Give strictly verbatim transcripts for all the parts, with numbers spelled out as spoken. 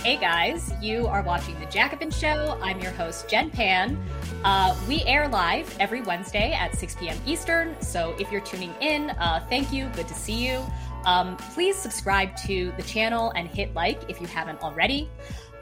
Hey guys, you are watching The Jacobin Show. I'm your host, Jen Pan. Uh, we air live every Wednesday at six p.m. Eastern. So if you're tuning in, uh, thank you. Good to see you. Um, please subscribe to the channel and hit like if you haven't already.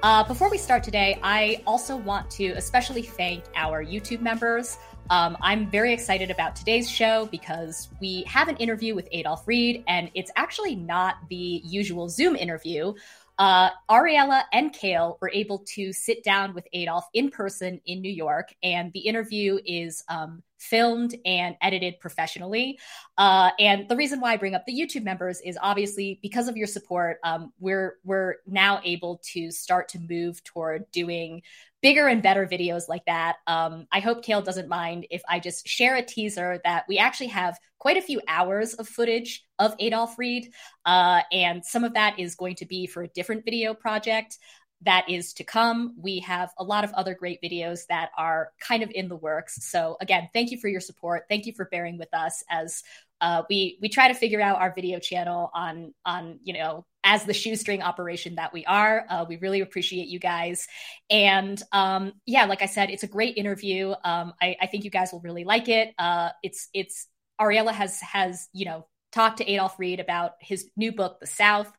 Uh, before we start today, I also want to especially thank our YouTube members. Um, I'm very excited about today's show because we have an interview with Adolf Reed, and it's actually not the usual Zoom interview. Uh, Ariella and Kale were able to sit down with Adolf in person in New York, and the interview is um, filmed and edited professionally. Uh, and the reason why I bring up the YouTube members is obviously because of your support. Um, we're we're now able to start to move toward doing bigger and better videos like that. Um, I hope Kale doesn't mind if I just share a teaser that we actually have quite a few hours of footage of Adolf Reed. Uh, and some of that is going to be for a different video project that is to come. We have a lot of other great videos that are kind of in the works. So again, thank you for your support. Thank you for bearing with us as uh, we we try to figure out our video channel on, on you know, as the shoestring operation that we are. Uh, we really appreciate you guys. And um, yeah, like I said, it's a great interview. Um, I, I think you guys will really like it. Uh, it's, it's, Ariella has, has, you know, talked to Adolf Reed about his new book, The South,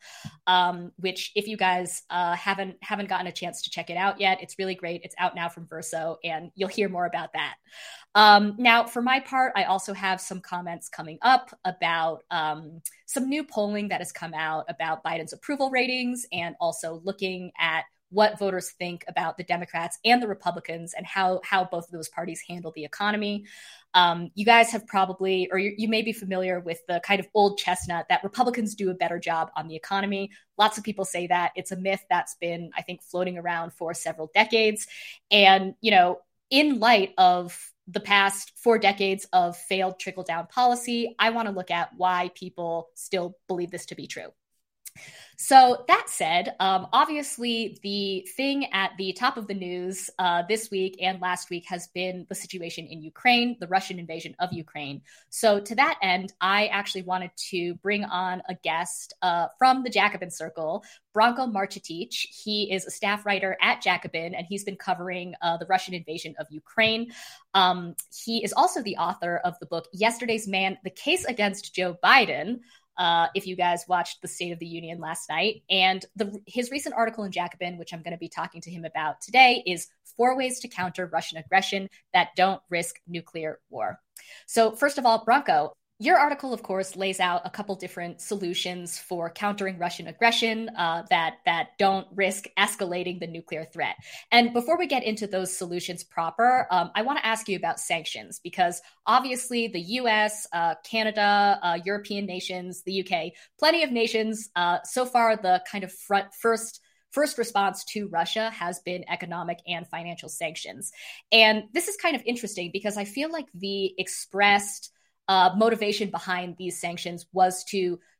um, which if you guys uh, haven't haven't gotten a chance to check it out yet, it's really great. It's out now from Verso, and you'll hear more about that. Um, now, for my part, I also have some comments coming up about um, some new polling that has come out about Biden's approval ratings, and also looking at what voters think about the Democrats and the Republicans, and how how both of those parties handle the economy. Um, you guys have probably, or you, you may be familiar with the kind of old chestnut that Republicans do a better job on the economy. Lots of people say that. It's a myth that's been, I think, floating around for several decades. And, you know, in light of the past four decades of failed trickle-down policy, I want to look at why people still believe this to be true. So that said, um, obviously the thing at the top of the news uh, this week and last week has been the situation in Ukraine, the Russian invasion of Ukraine. So to that end, I actually wanted to bring on a guest uh, from the Jacobin Circle, Branko Marcetic. He is a staff writer at Jacobin, and he's been covering uh, the Russian invasion of Ukraine. Um, he is also the author of the book, Yesterday's Man, The Case Against Joe Biden, Uh, if you guys watched the State of the Union last night. And the, his recent article in Jacobin, which I'm going to be talking to him about today, is Four Ways to Counter Russian Aggression That Don't Risk Nuclear War. So first of all, Branko, your article, of course, lays out a couple different solutions for countering Russian aggression uh, that that don't risk escalating the nuclear threat. And before we get into those solutions proper, um, I want to ask you about sanctions, because obviously the U S, uh, Canada, uh, European nations, the U K, plenty of nations. Uh, so far, the kind of front first First response to Russia has been economic and financial sanctions. And this is kind of interesting because I feel like the expressed Uh, motivation behind these sanctions was to,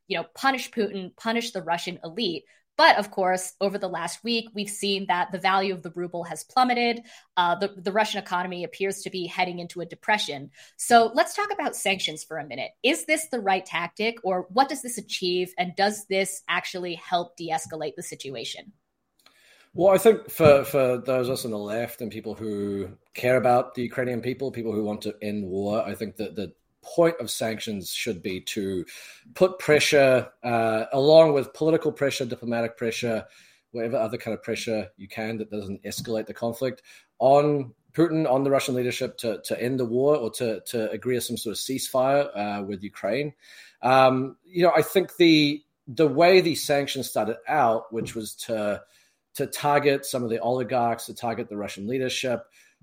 you know, punish Putin, punish the Russian elite. But of course, over the last week, we've seen that the value of the ruble has plummeted. Uh, the, the Russian economy appears to be heading into a depression. So let's talk about sanctions for a minute. Is this the right tactic, or what does this achieve? And does this actually help de-escalate the situation? Well, I think for, for those of us on the left and people who care about the Ukrainian people, people who want to end war, I think that the point of sanctions should be to put pressure, uh, along with political pressure, diplomatic pressure, whatever other kind of pressure you can that doesn't escalate the conflict, on Putin, on the Russian leadership to, to end the war or to, to agree to some sort of ceasefire uh, with Ukraine. Um, you know, I think the the way these sanctions started out, which was to to target some of the oligarchs, to target the Russian leadership,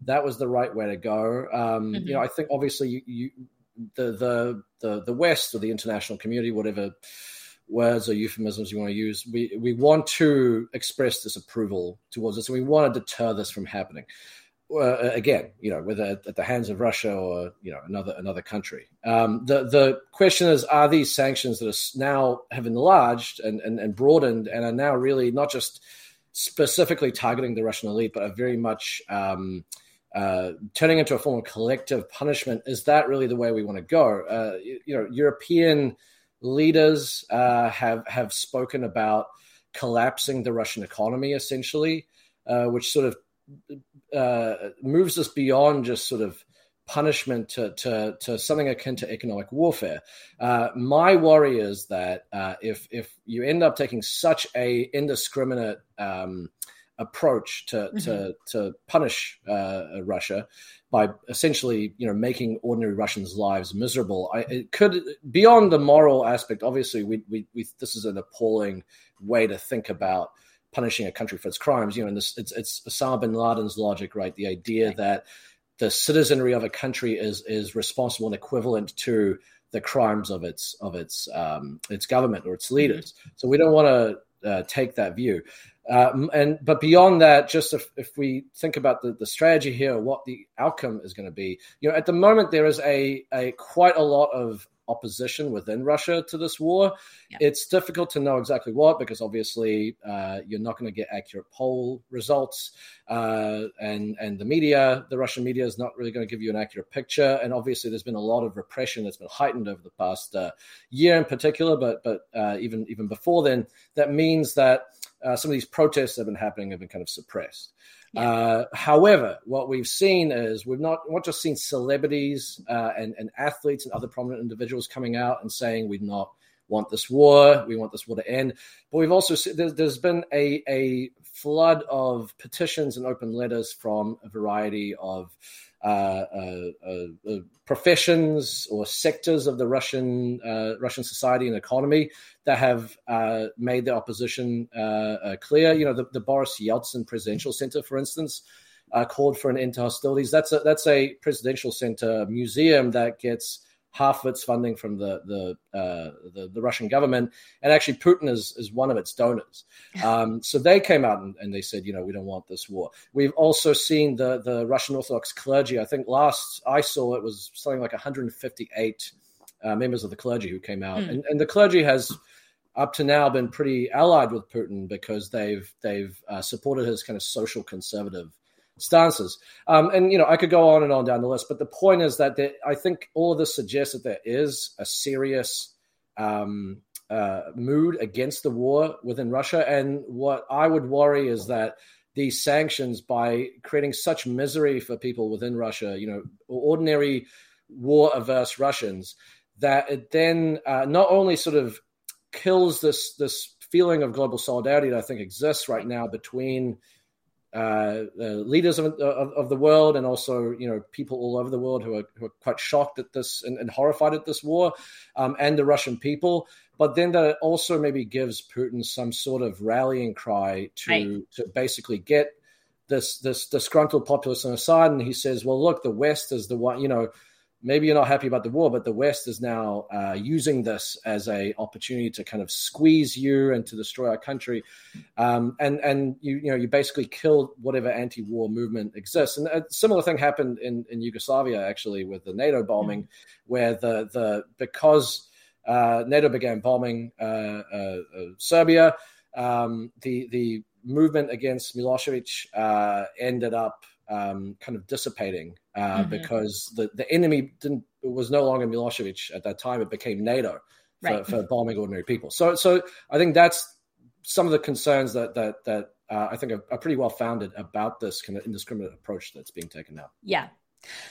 that was the right way to go. Um, mm-hmm. You know, I think obviously you. you The, the the the West, or the international community, whatever words or euphemisms you want to use, we, we want to express disapproval towards this, and we want to deter this from happening. Uh, again, you know, whether at the hands of Russia or, you know, another another country. Um, the the question is, are these sanctions that are now have enlarged and, and, and broadened and are now really not just specifically targeting the Russian elite, but are very much um, uh, turning into a form of collective punishment. Is that really the way we want to go? Uh, you, you know, European leaders uh, have have spoken about collapsing the Russian economy, essentially, uh, which sort of uh, moves us beyond just sort of punishment to, to, to something akin to economic warfare. Uh, my worry is that uh, if if you end up taking such a indiscriminate um, approach to mm-hmm. to, to punish uh, Russia by essentially, you know, making ordinary Russians' lives miserable, I, it could, beyond the moral aspect, obviously, we, we we this is an appalling way to think about punishing a country for its crimes. You know, and this it's it's Osama bin Laden's logic, right? The idea right. that the citizenry of a country is is responsible and equivalent to the crimes of its of its um, its government or its leaders. So we don't want to uh, take that view. Um, and but beyond that, just if, if we think about the, the strategy here, what the outcome is going to be, you know, at the moment there is a a quite a lot of opposition within Russia to this war. Yeah. It's difficult to know exactly what, because obviously uh, you're not going to get accurate poll results, uh, and and the media, the Russian media, is not really going to give you an accurate picture. And obviously, there's been a lot of repression that's been heightened over the past uh, year in particular, but but uh, even even before then. That means that uh, some of these protests that have been happening have been kind of suppressed. Yeah. Uh, however, what we've seen is we've not, not just seen celebrities uh, and, and athletes and other prominent individuals coming out and saying we do not want this war, we want this war to end. But we've also seen there's, there's been a, a flood of petitions and open letters from a variety of uh, uh, uh, uh, professions or sectors of the Russian uh, Russian society and economy that have uh, made their opposition uh, uh, clear. You know, the, the Boris Yeltsin Presidential Center, for instance, uh, called for an end to hostilities. That's a, that's a presidential center museum that gets half of its funding from the the, uh, the the Russian government, and actually Putin is is one of its donors. Um, so they came out and, and they said, you know, we don't want this war. We've also seen the the Russian Orthodox clergy. I think last I saw it was something like one hundred fifty-eight uh, members of the clergy who came out, mm. and and the clergy has up to now been pretty allied with Putin because they've they've uh, supported his kind of social conservative stances. Um, and, you know, I could go on and on down the list, but the point is that there, I think all of this suggests that there is a serious um, uh, mood against the war within Russia. And what I would worry is that these sanctions, by creating such misery for people within Russia, you know, ordinary war-averse Russians, that it then uh, not only sort of kills this, this feeling of global solidarity that I think exists right now between Uh, uh, leaders of, of of the world, and also, you know, people all over the world who are who are quite shocked at this and, and horrified at this war, um, and the Russian people. But then that it also maybe gives Putin some sort of rallying cry to right. to basically get this this disgruntled populace on his side, and he says, well, look, the West is the one, you know, maybe you're not happy about the war, but the West is now uh, using this as a opportunity to kind of squeeze you and to destroy our country. Um, and, and you, you know, you basically killed whatever anti-war movement exists. And a similar thing happened in, in Yugoslavia, actually, with the NATO bombing, yeah. where the, the because uh, NATO began bombing uh, uh, uh, Serbia, um, the, the movement against Milosevic uh, ended up Um, kind of dissipating uh, mm-hmm. because the, the enemy didn't was no longer Milosevic at that time. It became NATO for, right. for bombing ordinary people. So, so I think that's some of the concerns that that that uh, I think are, are pretty well founded about this kind of indiscriminate approach that's being taken now. Yeah.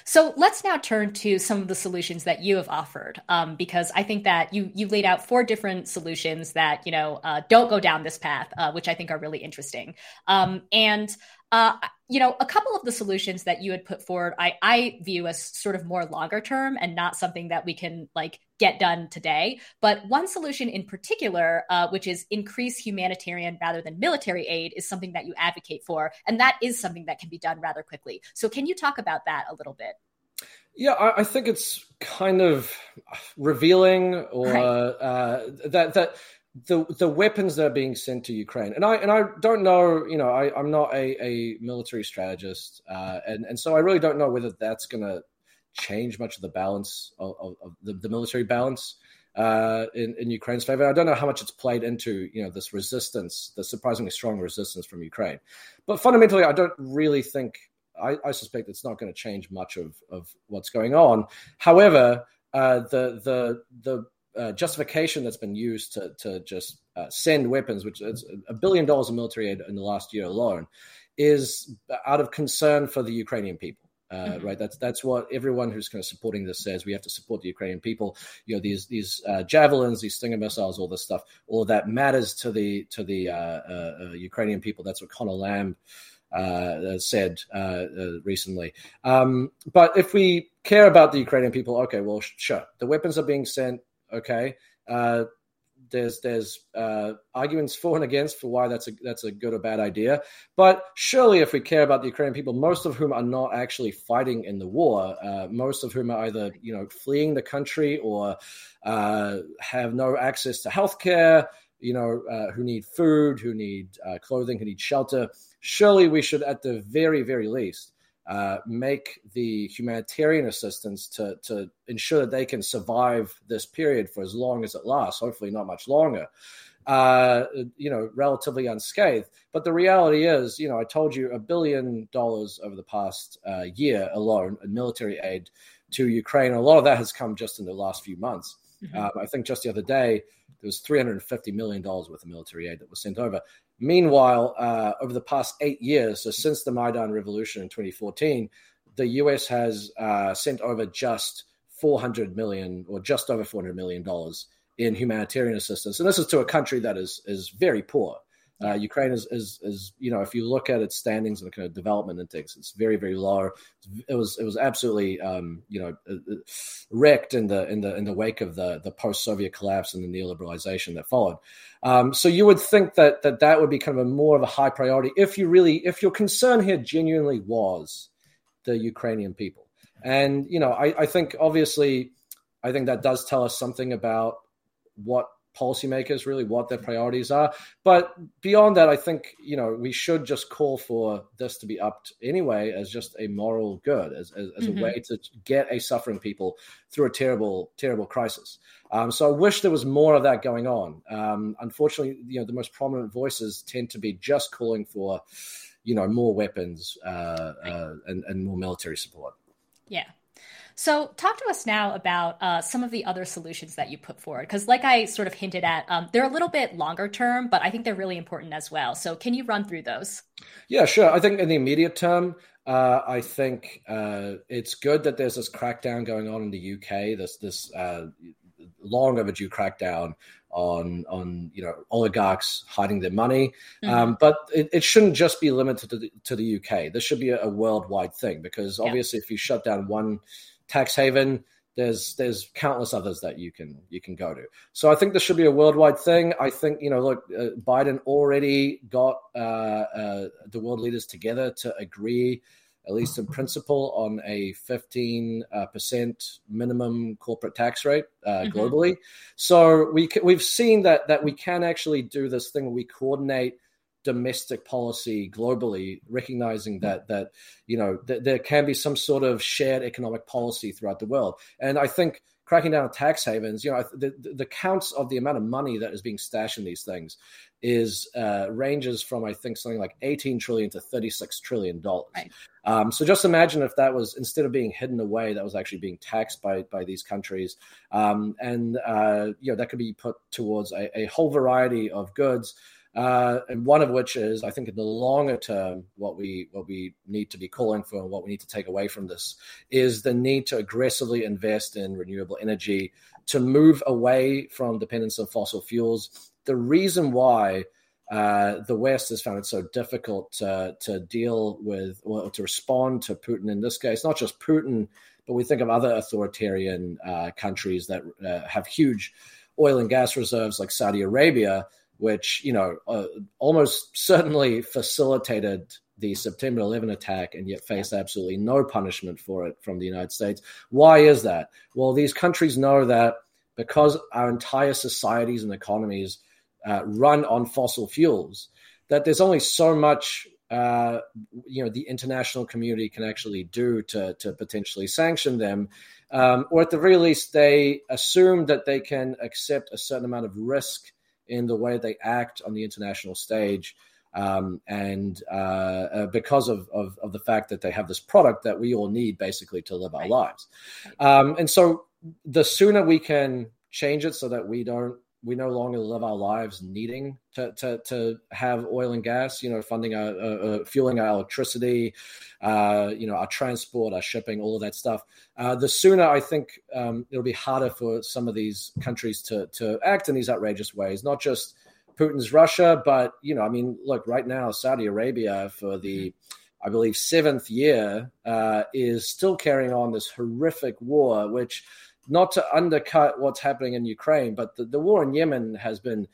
So let's now turn to some of the solutions that you have offered, um, because I think that you you laid out four different solutions that, you know, uh, don't go down this path, uh, which I think are really interesting. Um, and, uh, you know, a couple of the solutions that you had put forward, I, I view as sort of more longer term and not something that we can like get done today. But one solution in particular, uh, which is increase humanitarian rather than military aid, is something that you advocate for. And that is something that can be done rather quickly. So can you talk about that a little bit? Yeah, I, I think it's kind of revealing or right. uh, that that the the weapons that are being sent to Ukraine. And I and I don't know, you know, I, I'm not a, a military strategist. Uh, and, and so I really don't know whether that's going to change much of the balance of, of, of the, the military balance uh, in, in Ukraine's favor. I don't know how much it's played into, you know, this resistance, the surprisingly strong resistance from Ukraine. But fundamentally, I don't really think, I, I suspect it's not going to change much of, of what's going on. However, uh, the the the Uh, justification that's been used to to just uh, send weapons, which is a billion dollars in military aid in the last year alone, is out of concern for the Ukrainian people, uh, mm-hmm. right? That's that's what everyone who's kind of supporting this says. We have to support the Ukrainian people. You know, these these uh, javelins, these Stinger missiles, all this stuff, all of that matters to the to the uh, uh, uh, Ukrainian people. That's what Conor Lamb uh, said uh, uh, recently. Um, but if we care about the Ukrainian people, okay, well, sh- sure, the weapons are being sent. Okay, uh, there's there's uh, arguments for and against for why that's a that's a good or bad idea. But surely, if we care about the Ukrainian people, most of whom are not actually fighting in the war, uh, most of whom are either you know fleeing the country or uh, have no access to healthcare, you know, uh, who need food, who need uh, clothing, who need shelter. Surely, we should, at the very very least, Uh, make the humanitarian assistance to to ensure that they can survive this period for as long as it lasts, hopefully not much longer, uh, you know, relatively unscathed. But the reality is, you know, I told you a billion dollars over the past uh, year alone in military aid to Ukraine. A lot of that has come just in the last few months. Mm-hmm. Um, I think just the other day, there was three hundred fifty million dollars worth of military aid that was sent over. Meanwhile, uh, over the past eight years, so since the Maidan Revolution in twenty fourteen, the U S has uh, sent over just four hundred million dollars or just over four hundred million dollars in humanitarian assistance. And this is to a country that is is very poor. Uh, Ukraine is, is, is, you know, if you look at its standings and the kind of development index, it's very, very low. It was, it was absolutely, um, you know, wrecked in the in the in the wake of the the post-Soviet collapse and the neoliberalization that followed. Um, so you would think that that that would be kind of a more of a high priority if you really, if your concern here genuinely was the Ukrainian people. And you know, I, I think obviously, I think that does tell us something about what policymakers, really, what their priorities are. But beyond that, I think, you know, we should just call for this to be upped anyway as just a moral good, as as, as mm-hmm. a way to get a suffering people through a terrible, terrible crisis. Um, so I wish there was more of that going on. Um, unfortunately, you know, the most prominent voices tend to be just calling for, you know, more weapons uh, uh, and, and more military support. Yeah. So talk to us now about uh, some of the other solutions that you put forward, because like I sort of hinted at, um, they're a little bit longer term, but I think they're really important as well. So can you run through those? Yeah, sure. I think in the immediate term, uh, I think uh, it's good that there's this crackdown going on in the U K, this this uh, long overdue crackdown on, on you know, oligarchs hiding their money. Mm-hmm. Um, but it, it shouldn't just be limited to the, to the U K. This should be a, a worldwide thing, because obviously yeah. if you shut down one tax haven, there's there's countless others that you can you can go to. So I think this should be a worldwide thing. I think, you know, look, uh, Biden already got uh, uh, the world leaders together to agree, at least in principle, on a fifteen percent minimum corporate tax rate uh, globally. Mm-hmm. So we can, we've seen that that we can actually do this thing where we coordinate domestic policy globally, recognizing that that you know th- there can be some sort of shared economic policy throughout the world. And I think cracking down on tax havens, you know, the, the counts of the amount of money that is being stashed in these things is uh, ranges from I think something like eighteen trillion dollars to thirty-six trillion dollars. Right. Um, so just imagine if that was, instead of being hidden away, that was actually being taxed by by these countries, um, and uh, you know that could be put towards a, a whole variety of goods. Uh, and one of which is, I think, in the longer term, what we what we need to be calling for and what we need to take away from this is the need to aggressively invest in renewable energy to move away from dependence on fossil fuels. The reason why uh, the West has found it so difficult uh, to deal with or to respond to Putin in this case, not just Putin, but we think of other authoritarian uh, countries that uh, have huge oil and gas reserves like Saudi Arabia, which, you know, uh, almost certainly facilitated the September eleventh attack and yet faced absolutely no punishment for it from the United States. Why is that? Well, these countries know that because our entire societies and economies uh, run on fossil fuels, that there's only so much uh, you know, the international community can actually do to, to potentially sanction them. Um, or at the very least, they assume that they can accept a certain amount of risk in the way they act on the international stage. Um, and uh, uh, because of, of, of the fact that they have this product that we all need basically to live our lives. Um, and so the sooner we can change it so that we don't, we no longer live our lives needing to to, to have oil and gas, you know, funding our, uh, uh, fueling our electricity, uh, you know, our transport, our shipping, all of that stuff. Uh, the sooner I think um, it'll be harder for some of these countries to to act in these outrageous ways, not just Putin's Russia, but, you know, I mean, look, right now, Saudi Arabia for the, I believe, seventh year uh, is still carrying on this horrific war, which, not to undercut what's happening in Ukraine, but the, the war in Yemen has been,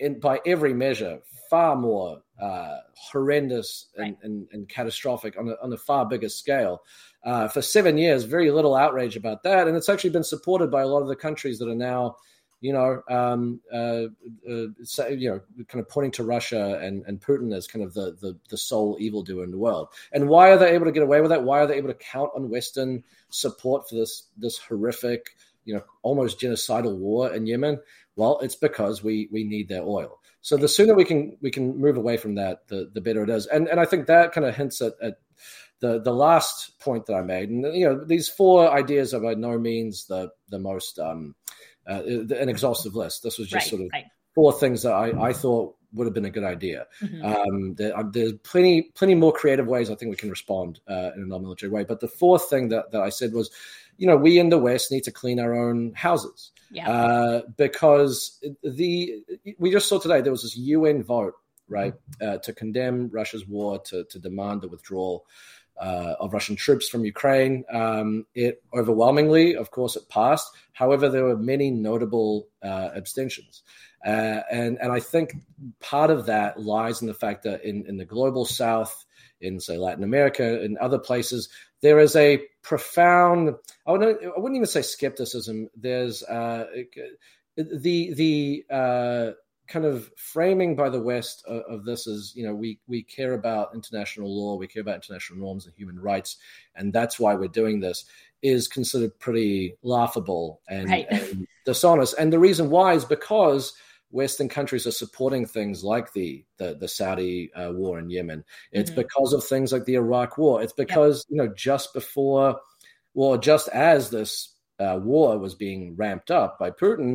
in, by every measure, far more uh, horrendous and, right. and, and catastrophic on a, on a far bigger scale. Uh, for seven years, very little outrage about that. And it's actually been supported by a lot of the countries that are now, you know, um, uh, uh, so, you know, kind of pointing to Russia and, and Putin as kind of the, the the sole evildoer in the world. And why are they able to get away with that? Why are they able to count on Western support for this this horrific, you know, almost genocidal war in Yemen? Well, it's because we we need their oil. So the sooner we can we can move away from that, the the better it is. And and I think that kind of hints at, at the the last point that I made. And you know, these four ideas are by no means the the most. Um, Uh, an exhaustive list. This was just right, sort of right. four things that I, I thought would have been a good idea. Mm-hmm. Um, there, there's plenty plenty more creative ways I think we can respond uh, in a non-military way. But the fourth thing that, that I said was, you know, we in the West need to clean our own houses. Yeah. Uh, because the we just saw today there was this U N vote, right, uh, to condemn Russia's war, to, to demand the withdrawal Uh, of Russian troops from Ukraine. Um, it overwhelmingly, of course, it passed. However, there were many notable uh, abstentions. Uh, and, and I think part of that lies in the fact that in, in the global South, in, say, Latin America, in other places, there is a profound, I wouldn't, I wouldn't even say skepticism. There's uh, the, the uh, kind of framing by the West of, of this is, you know, we, we care about international law, we care about international norms and human rights, and that's why we're doing this, is considered pretty laughable and, right. and dishonest. And the reason why is because Western countries are supporting things like the the, the Saudi uh, war in Yemen. It's mm-hmm. because of things like the Iraq war. It's because, yep. you know, just before, well, just as this Uh, war was being ramped up by Putin,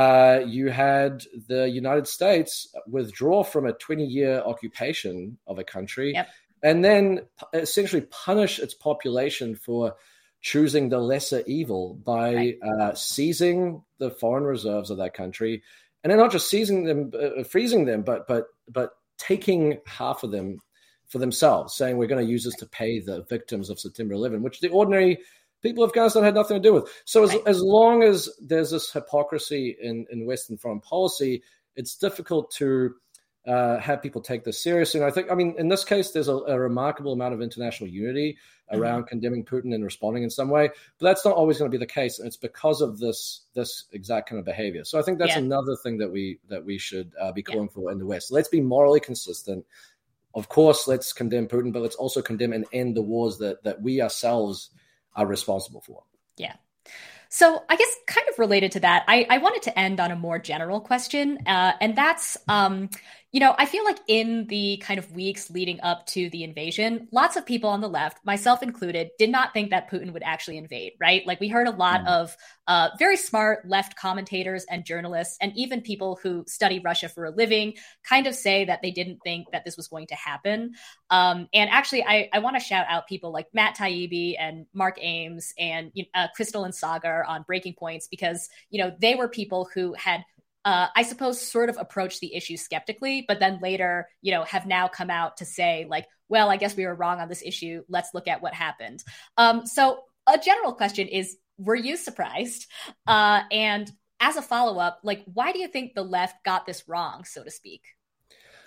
uh, you had the United States withdraw from a twenty-year occupation of a country yep. and then essentially punish its population for choosing the lesser evil by right. uh, seizing the foreign reserves of that country, and then not just seizing them, uh, freezing them, but but but taking half of them for themselves, saying we're going to use this to pay the victims of September eleventh, which the ordinary people of Afghanistan had nothing to do with. So as, right. as long as there's this hypocrisy in, in Western foreign policy, it's difficult to uh, have people take this seriously. And I think, I mean, in this case, there's a, a remarkable amount of international unity around mm-hmm. condemning Putin and responding in some way. But that's not always going to be the case. And it's because of this this exact kind of behavior. So I think that's yeah. another thing that we, that we should uh, be calling yeah. for in the West. Let's be morally consistent. Of course, let's condemn Putin, but let's also condemn and end the wars that, that we ourselves are responsible for. Yeah. So I guess kind of related to that, I, I wanted to end on a more general question. Uh, and that's, um, you know, I feel like in the kind of weeks leading up to the invasion, lots of people on the left, myself included, did not think that Putin would actually invade, right? Like we heard a lot mm-hmm. of uh, very smart left commentators and journalists, and even people who study Russia for a living kind of say that they didn't think that this was going to happen. Um, and actually, I, I want to shout out people like Matt Taibbi and Mark Ames and uh, Crystal and Sagar on Breaking Points, because, you know, they were people who had Uh, I suppose, sort of approach the issue skeptically, but then later, you know, have now come out to say, like, well, I guess we were wrong on this issue. Let's look at what happened. Um, so a general question is, were you surprised? Uh, and as a follow-up, like, why do you think the left got this wrong, so to speak?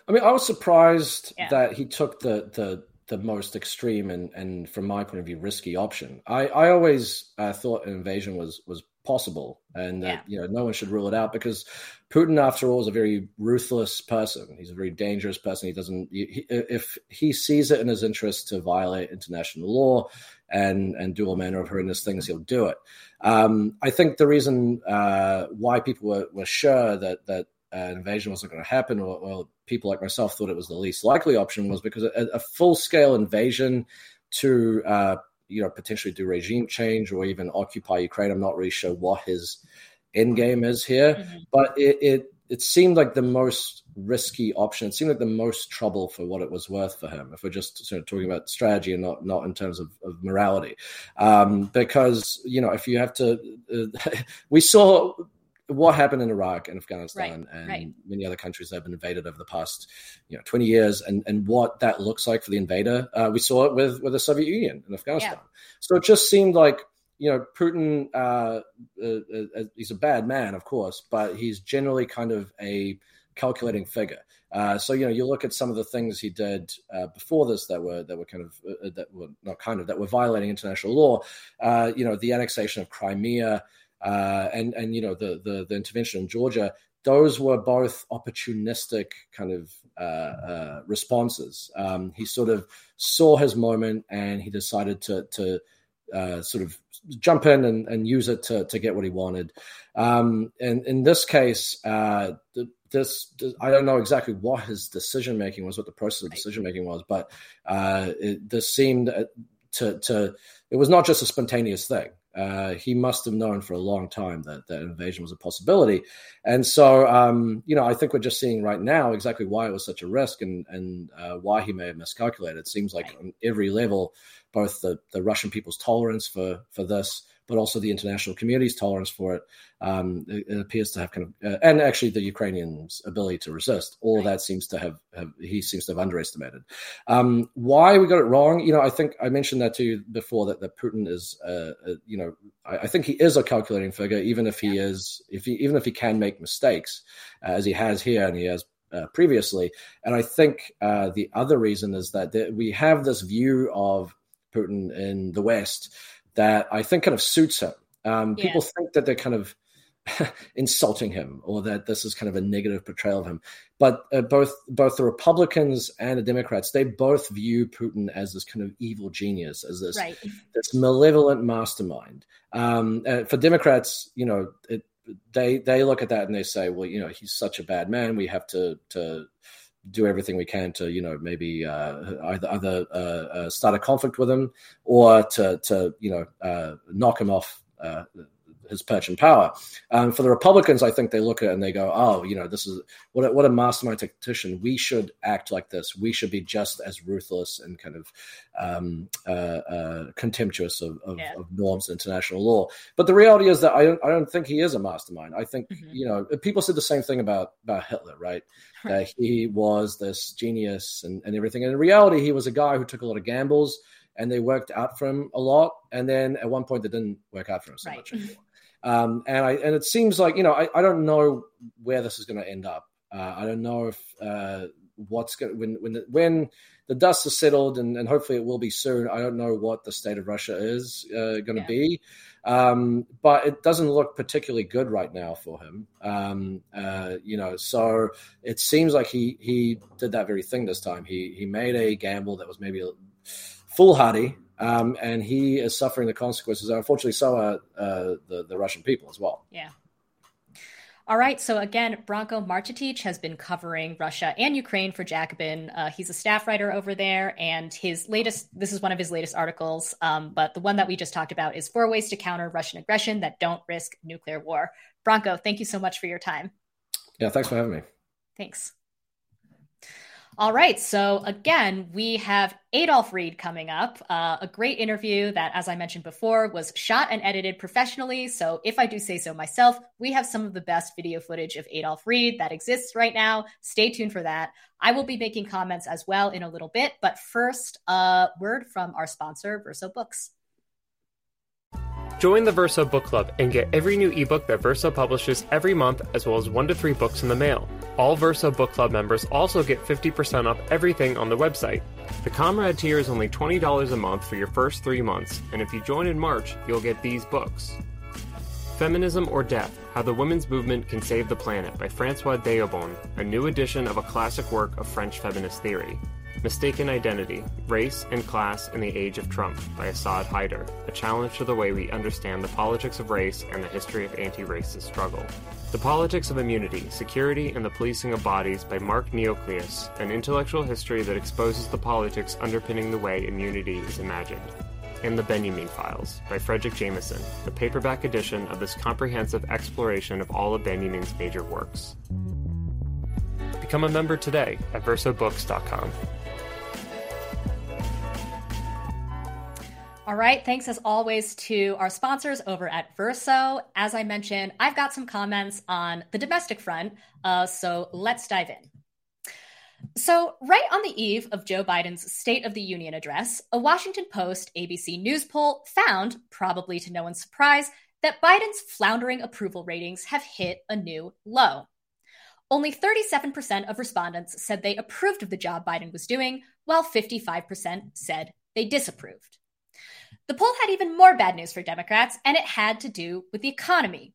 I mean, I was surprised yeah. that he took the the the most extreme and, and from my point of view, risky option. I, I always uh, thought an invasion was was possible, and yeah. that, you know, no one should rule it out, because Putin, after all, is a very ruthless person. He's a very dangerous person. He doesn't, he, if he sees it in his interest to violate international law and and do all manner of horrendous things, he'll do it. Um, I think the reason uh, why people were, were sure that that uh, invasion wasn't going to happen, or, or people like myself thought it was the least likely option, was because a, a full-scale invasion to uh, you know, potentially do regime change or even occupy Ukraine. I'm not really sure what his end game is here, mm-hmm. but it, it it seemed like the most risky option. It seemed like the most trouble for what it was worth for him, if we're just sort of talking about strategy and not, not in terms of, of morality. Um, because, you know, if you have to... Uh, we saw... what happened in Iraq and Afghanistan right, and right. many other countries that have been invaded over the past, you know, twenty years, and, and what that looks like for the invader. Uh, we saw it with, with the Soviet Union and Afghanistan. Yeah. So it just seemed like, you know, Putin, uh, uh, uh, he's a bad man, of course, but he's generally kind of a calculating figure. Uh, so, you know, you look at some of the things he did uh, before this that were that were kind of uh, that were not kind of that were violating international law, uh, you know, the annexation of Crimea, Uh, and, and, you know, the, the, the intervention in Georgia. Those were both opportunistic kind of uh, uh, responses. Um, he sort of saw his moment and he decided to, to uh, sort of jump in and, and use it to, to get what he wanted. Um, and in this case, uh, the, this, I don't know exactly what his decision-making was, what the process of decision-making was, but uh, it, this seemed to, to, it was not just a spontaneous thing. Uh, he must have known for a long time that, that invasion was a possibility. And so, um, you know, I think we're just seeing right now exactly why it was such a risk and, and uh, why he may have miscalculated. It seems like on every level, both the, the Russian people's tolerance for, for this, but also the international community's tolerance for it, um, it, it appears to have kind of, uh, and actually the Ukrainians' ability to resist, all right. that seems to have, have, he seems to have underestimated. Um, why we got it wrong, you know, I think I mentioned that to you before, that, that Putin is, uh, uh, you know, I, I think he is a calculating figure, even if he yeah. is, if he, even if he can make mistakes, uh, as he has here and he has uh, previously. And I think uh, the other reason is that there, we have this view of Putin in the West that I think kind of suits him. Um, yeah. People think that they're kind of insulting him, or that this is kind of a negative portrayal of him. But uh, both both the Republicans and the Democrats, they both view Putin as this kind of evil genius, as this right. this malevolent mastermind. Um, uh, for Democrats, you know, it, they they look at that and they say, well, you know, he's such a bad man. We have to to. do everything we can to, you know, maybe uh, either, either uh, uh, start a conflict with him, or to, to you know, uh, knock him off uh, his perch and power. Um, for the Republicans, I think they look at it and they go, oh, you know, this is what a, what a mastermind tactician. We should act like this. We should be just as ruthless and kind of um, uh, uh, contemptuous of, of, yeah. of norms and international law. But the reality is that I don't, I don't think he is a mastermind. I think, mm-hmm. you know, people said the same thing about, about Hitler, right? That uh, he was this genius and, and everything. And in reality, he was a guy who took a lot of gambles, and they worked out for him a lot. And then at one point, they didn't work out for him so right. much anymore. Um, and I and it seems like, you know, I, I don't know where this is going to end up. Uh, I don't know if uh, what's going when when the, when the dust is settled, and, and hopefully it will be soon. I don't know what the state of Russia is uh, going to yeah. be, um, but it doesn't look particularly good right now for him. Um, uh, you know, so it seems like he he did that very thing this time. He he made a gamble that was maybe foolhardy. Um, and he is suffering the consequences. Unfortunately, so are uh, the, the Russian people as well. Yeah. All right. So again, Branko Marcetic has been covering Russia and Ukraine for Jacobin. Uh, he's a staff writer over there. And his latest, this is one of his latest articles, um, but the one that we just talked about is Four Ways to Counter Russian Aggression That Don't Risk Nuclear War. Branko, thank you so much for your time. Yeah, thanks for having me. Thanks. All right. So again, we have Adolf Reed coming up, uh, a great interview that, as I mentioned before, was shot and edited professionally. So if I do say so myself, we have some of the best video footage of Adolf Reed that exists right now. Stay tuned for that. I will be making comments as well in a little bit. But first, a word from our sponsor, Verso Books. Join the Verso Book Club and get every new ebook that Verso publishes every month, as well as one to three books in the mail. All Verso Book Club members also get fifty percent off everything on the website. The Comrade tier is only twenty dollars a month for your first three months, and if you join in March, you'll get these books. Feminism or Death, How the Women's Movement Can Save the Planet by François Déobon, a new edition of a classic work of French feminist theory. Mistaken Identity, Race and Class in the Age of Trump by Asad Haider, a challenge to the way we understand the politics of race and the history of anti-racist struggle. The Politics of Immunity, Security and the Policing of Bodies by Mark Neocleus, an intellectual history that exposes the politics underpinning the way immunity is imagined. And The Benjamin Files by Frederick Jameson, the paperback edition of this comprehensive exploration of all of Benjamin's major works. Become a member today at verso books dot com. All right. Thanks as always to our sponsors over at Verso. As I mentioned, I've got some comments on the domestic front. Uh, so let's dive in. So right on the eve of Joe Biden's State of the Union address, a Washington Post A B C News poll found, probably to no one's surprise, that Biden's floundering approval ratings have hit a new low. Only thirty-seven percent of respondents said they approved of the job Biden was doing, while fifty-five percent said they disapproved. The poll had even more bad news for Democrats, and it had to do with the economy.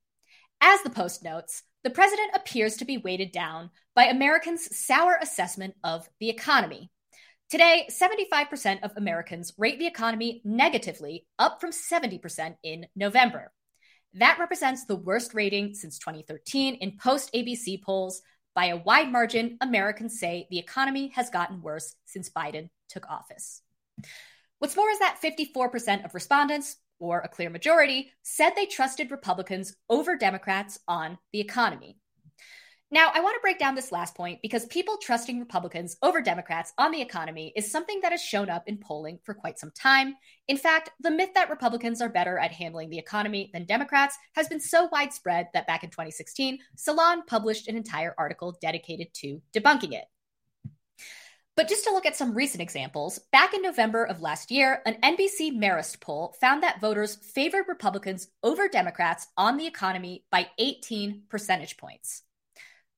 As the Post notes, the president appears to be weighted down by Americans' sour assessment of the economy. Today, seventy-five percent of Americans rate the economy negatively, up from seventy percent in November. That represents the worst rating since twenty thirteen in post-A B C polls. By a wide margin, Americans say the economy has gotten worse since Biden took office. What's more is that fifty-four percent of respondents, or a clear majority, said they trusted Republicans over Democrats on the economy. Now, I want to break down this last point because people trusting Republicans over Democrats on the economy is something that has shown up in polling for quite some time. In fact, the myth that Republicans are better at handling the economy than Democrats has been so widespread that back in twenty sixteen, Salon published an entire article dedicated to debunking it. But just to look at some recent examples, back in November of last year, an N B C Marist poll found that voters favored Republicans over Democrats on the economy by eighteen percentage points.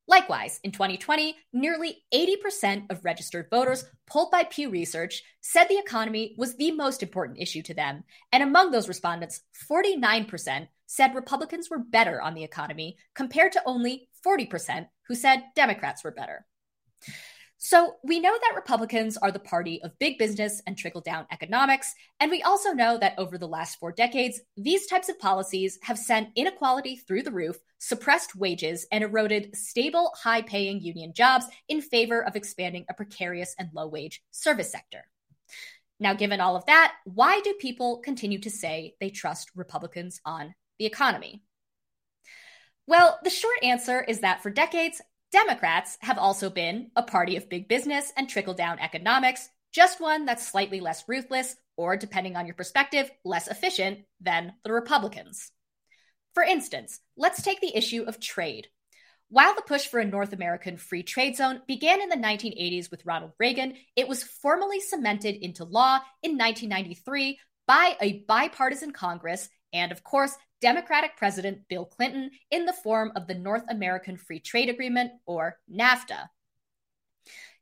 Likewise, in twenty twenty, nearly eighty percent of registered voters polled by Pew Research said the economy was the most important issue to them. And among those respondents, forty-nine percent said Republicans were better on the economy, compared to only forty percent who said Democrats were better. So we know that Republicans are the party of big business and trickle-down economics, and we also know that over the last four decades, these types of policies have sent inequality through the roof, suppressed wages, and eroded stable, high-paying union jobs in favor of expanding a precarious and low-wage service sector. Now, given all of that, why do people continue to say they trust Republicans on the economy? Well, the short answer is that for decades, Democrats have also been a party of big business and trickle-down economics, just one that's slightly less ruthless or, depending on your perspective, less efficient than the Republicans. For instance, let's take the issue of trade. While the push for a North American free trade zone began in the nineteen eighties with Ronald Reagan, it was formally cemented into law in nineteen ninety-three by a bipartisan Congress and, of course, Democratic President Bill Clinton in the form of the North American Free Trade Agreement, or NAFTA.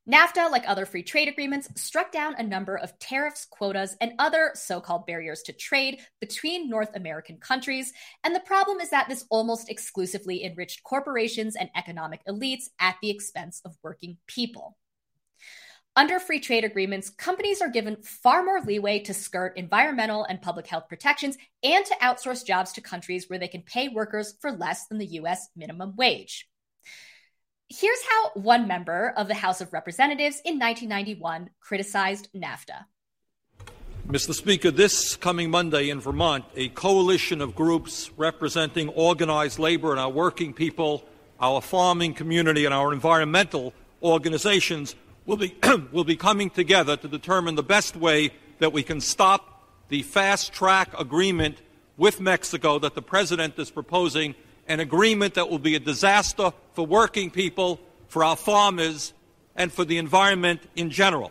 NAFTA, like other free trade agreements, struck down a number of tariffs, quotas, and other so-called barriers to trade between North American countries, and the problem is that this almost exclusively enriched corporations and economic elites at the expense of working people. Under free trade agreements, companies are given far more leeway to skirt environmental and public health protections and to outsource jobs to countries where they can pay workers for less than the U S minimum wage. Here's how one member of the House of Representatives in nineteen ninety-one criticized NAFTA. Mister Speaker, this coming Monday in Vermont, a coalition of groups representing organized labor and our working people, our farming community, and our environmental organizations We'll be, we'll be coming together to determine the best way that we can stop the fast-track agreement with Mexico that the president is proposing, an agreement that will be a disaster for working people, for our farmers, and for the environment in general.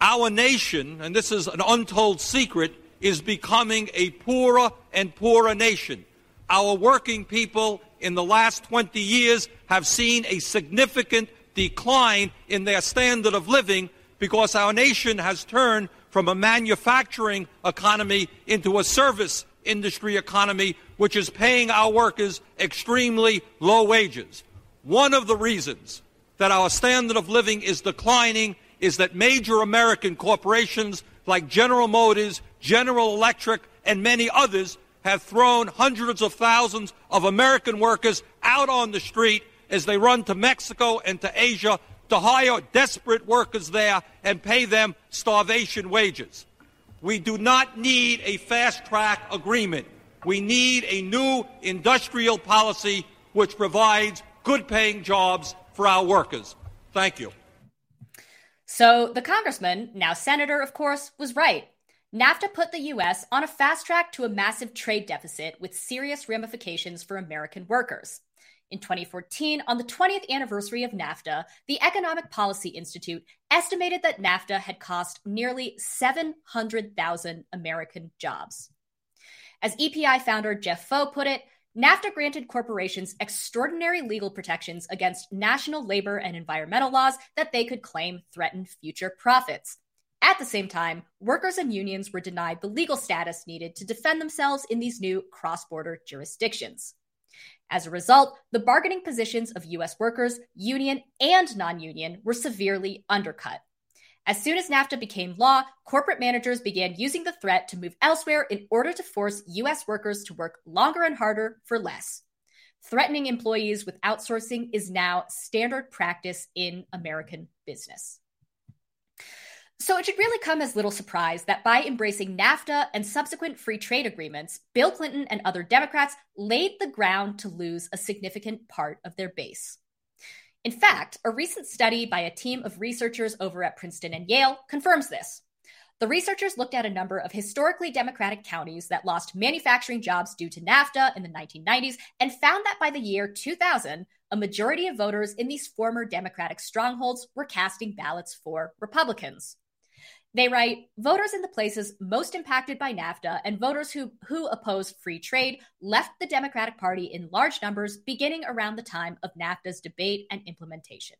Our nation, and this is an untold secret, is becoming a poorer and poorer nation. Our working people in the last twenty years have seen a significant decline in their standard of living because our nation has turned from a manufacturing economy into a service industry economy which is paying our workers extremely low wages. One of the reasons that our standard of living is declining is that major American corporations like General Motors, General Electric, and many others have thrown hundreds of thousands of American workers out on the street as they run to Mexico and to Asia to hire desperate workers there and pay them starvation wages. We do not need a fast-track agreement. We need a new industrial policy which provides good-paying jobs for our workers. Thank you. So the congressman, now senator, of course, was right. NAFTA put the U S on a fast track to a massive trade deficit with serious ramifications for American workers. In twenty fourteen, on the twentieth anniversary of NAFTA, the Economic Policy Institute estimated that NAFTA had cost nearly seven hundred thousand American jobs. As E P I founder Jeff Foe put it, NAFTA granted corporations extraordinary legal protections against national labor and environmental laws that they could claim threatened future profits. At the same time, workers and unions were denied the legal status needed to defend themselves in these new cross-border jurisdictions. As a result, the bargaining positions of U S workers, union and non-union, were severely undercut. As soon as NAFTA became law, corporate managers began using the threat to move elsewhere in order to force U S workers to work longer and harder for less. Threatening employees with outsourcing is now standard practice in American business. So it should really come as little surprise that by embracing NAFTA and subsequent free trade agreements, Bill Clinton and other Democrats laid the ground to lose a significant part of their base. In fact, a recent study by a team of researchers over at Princeton and Yale confirms this. The researchers looked at a number of historically Democratic counties that lost manufacturing jobs due to NAFTA in the nineteen nineties and found that by the year two thousand, a majority of voters in these former Democratic strongholds were casting ballots for Republicans. They write, voters in the places most impacted by NAFTA and voters who, who oppose free trade left the Democratic Party in large numbers beginning around the time of NAFTA's debate and implementation.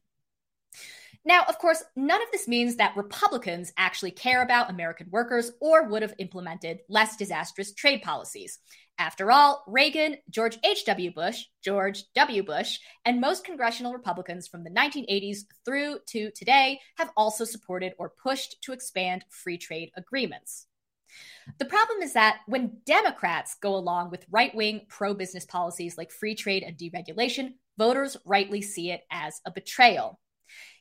Now, of course, none of this means that Republicans actually care about American workers or would have implemented less disastrous trade policies. After all, Reagan, George H W. Bush, George W. Bush, and most congressional Republicans from the nineteen eighties through to today have also supported or pushed to expand free trade agreements. The problem is that when Democrats go along with right-wing pro-business policies like free trade and deregulation, voters rightly see it as a betrayal.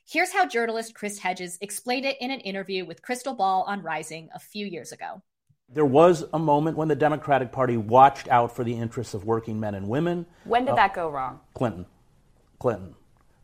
Here's how journalist Chris Hedges explained it in an interview with Crystal on Rising a few years ago. There was a moment when the Democratic Party watched out for the interests of working men and women. When did uh, that go wrong? Clinton. Clinton.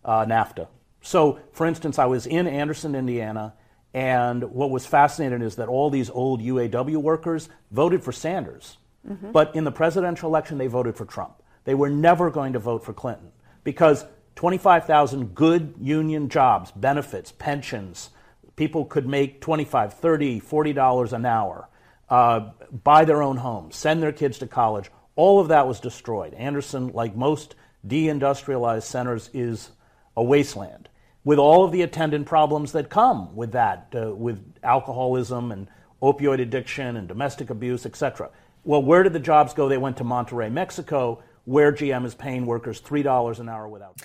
Uh, NAFTA. So, for instance, I was in Anderson, Indiana, and what was fascinating is that all these old U A W workers voted for Sanders. Mm-hmm. But in the presidential election, they voted for Trump. They were never going to vote for Clinton because twenty-five thousand good union jobs, benefits, pensions, people could make twenty-five, thirty, forty dollars an hour. Uh, buy their own homes, send their kids to college. All of that was destroyed. Anderson, like most deindustrialized centers, is a wasteland with all of the attendant problems that come with that, uh, with alcoholism and opioid addiction and domestic abuse, et cetera. Well, where did the jobs go? They went to Monterrey, Mexico, where G M is paying workers three dollars an hour without.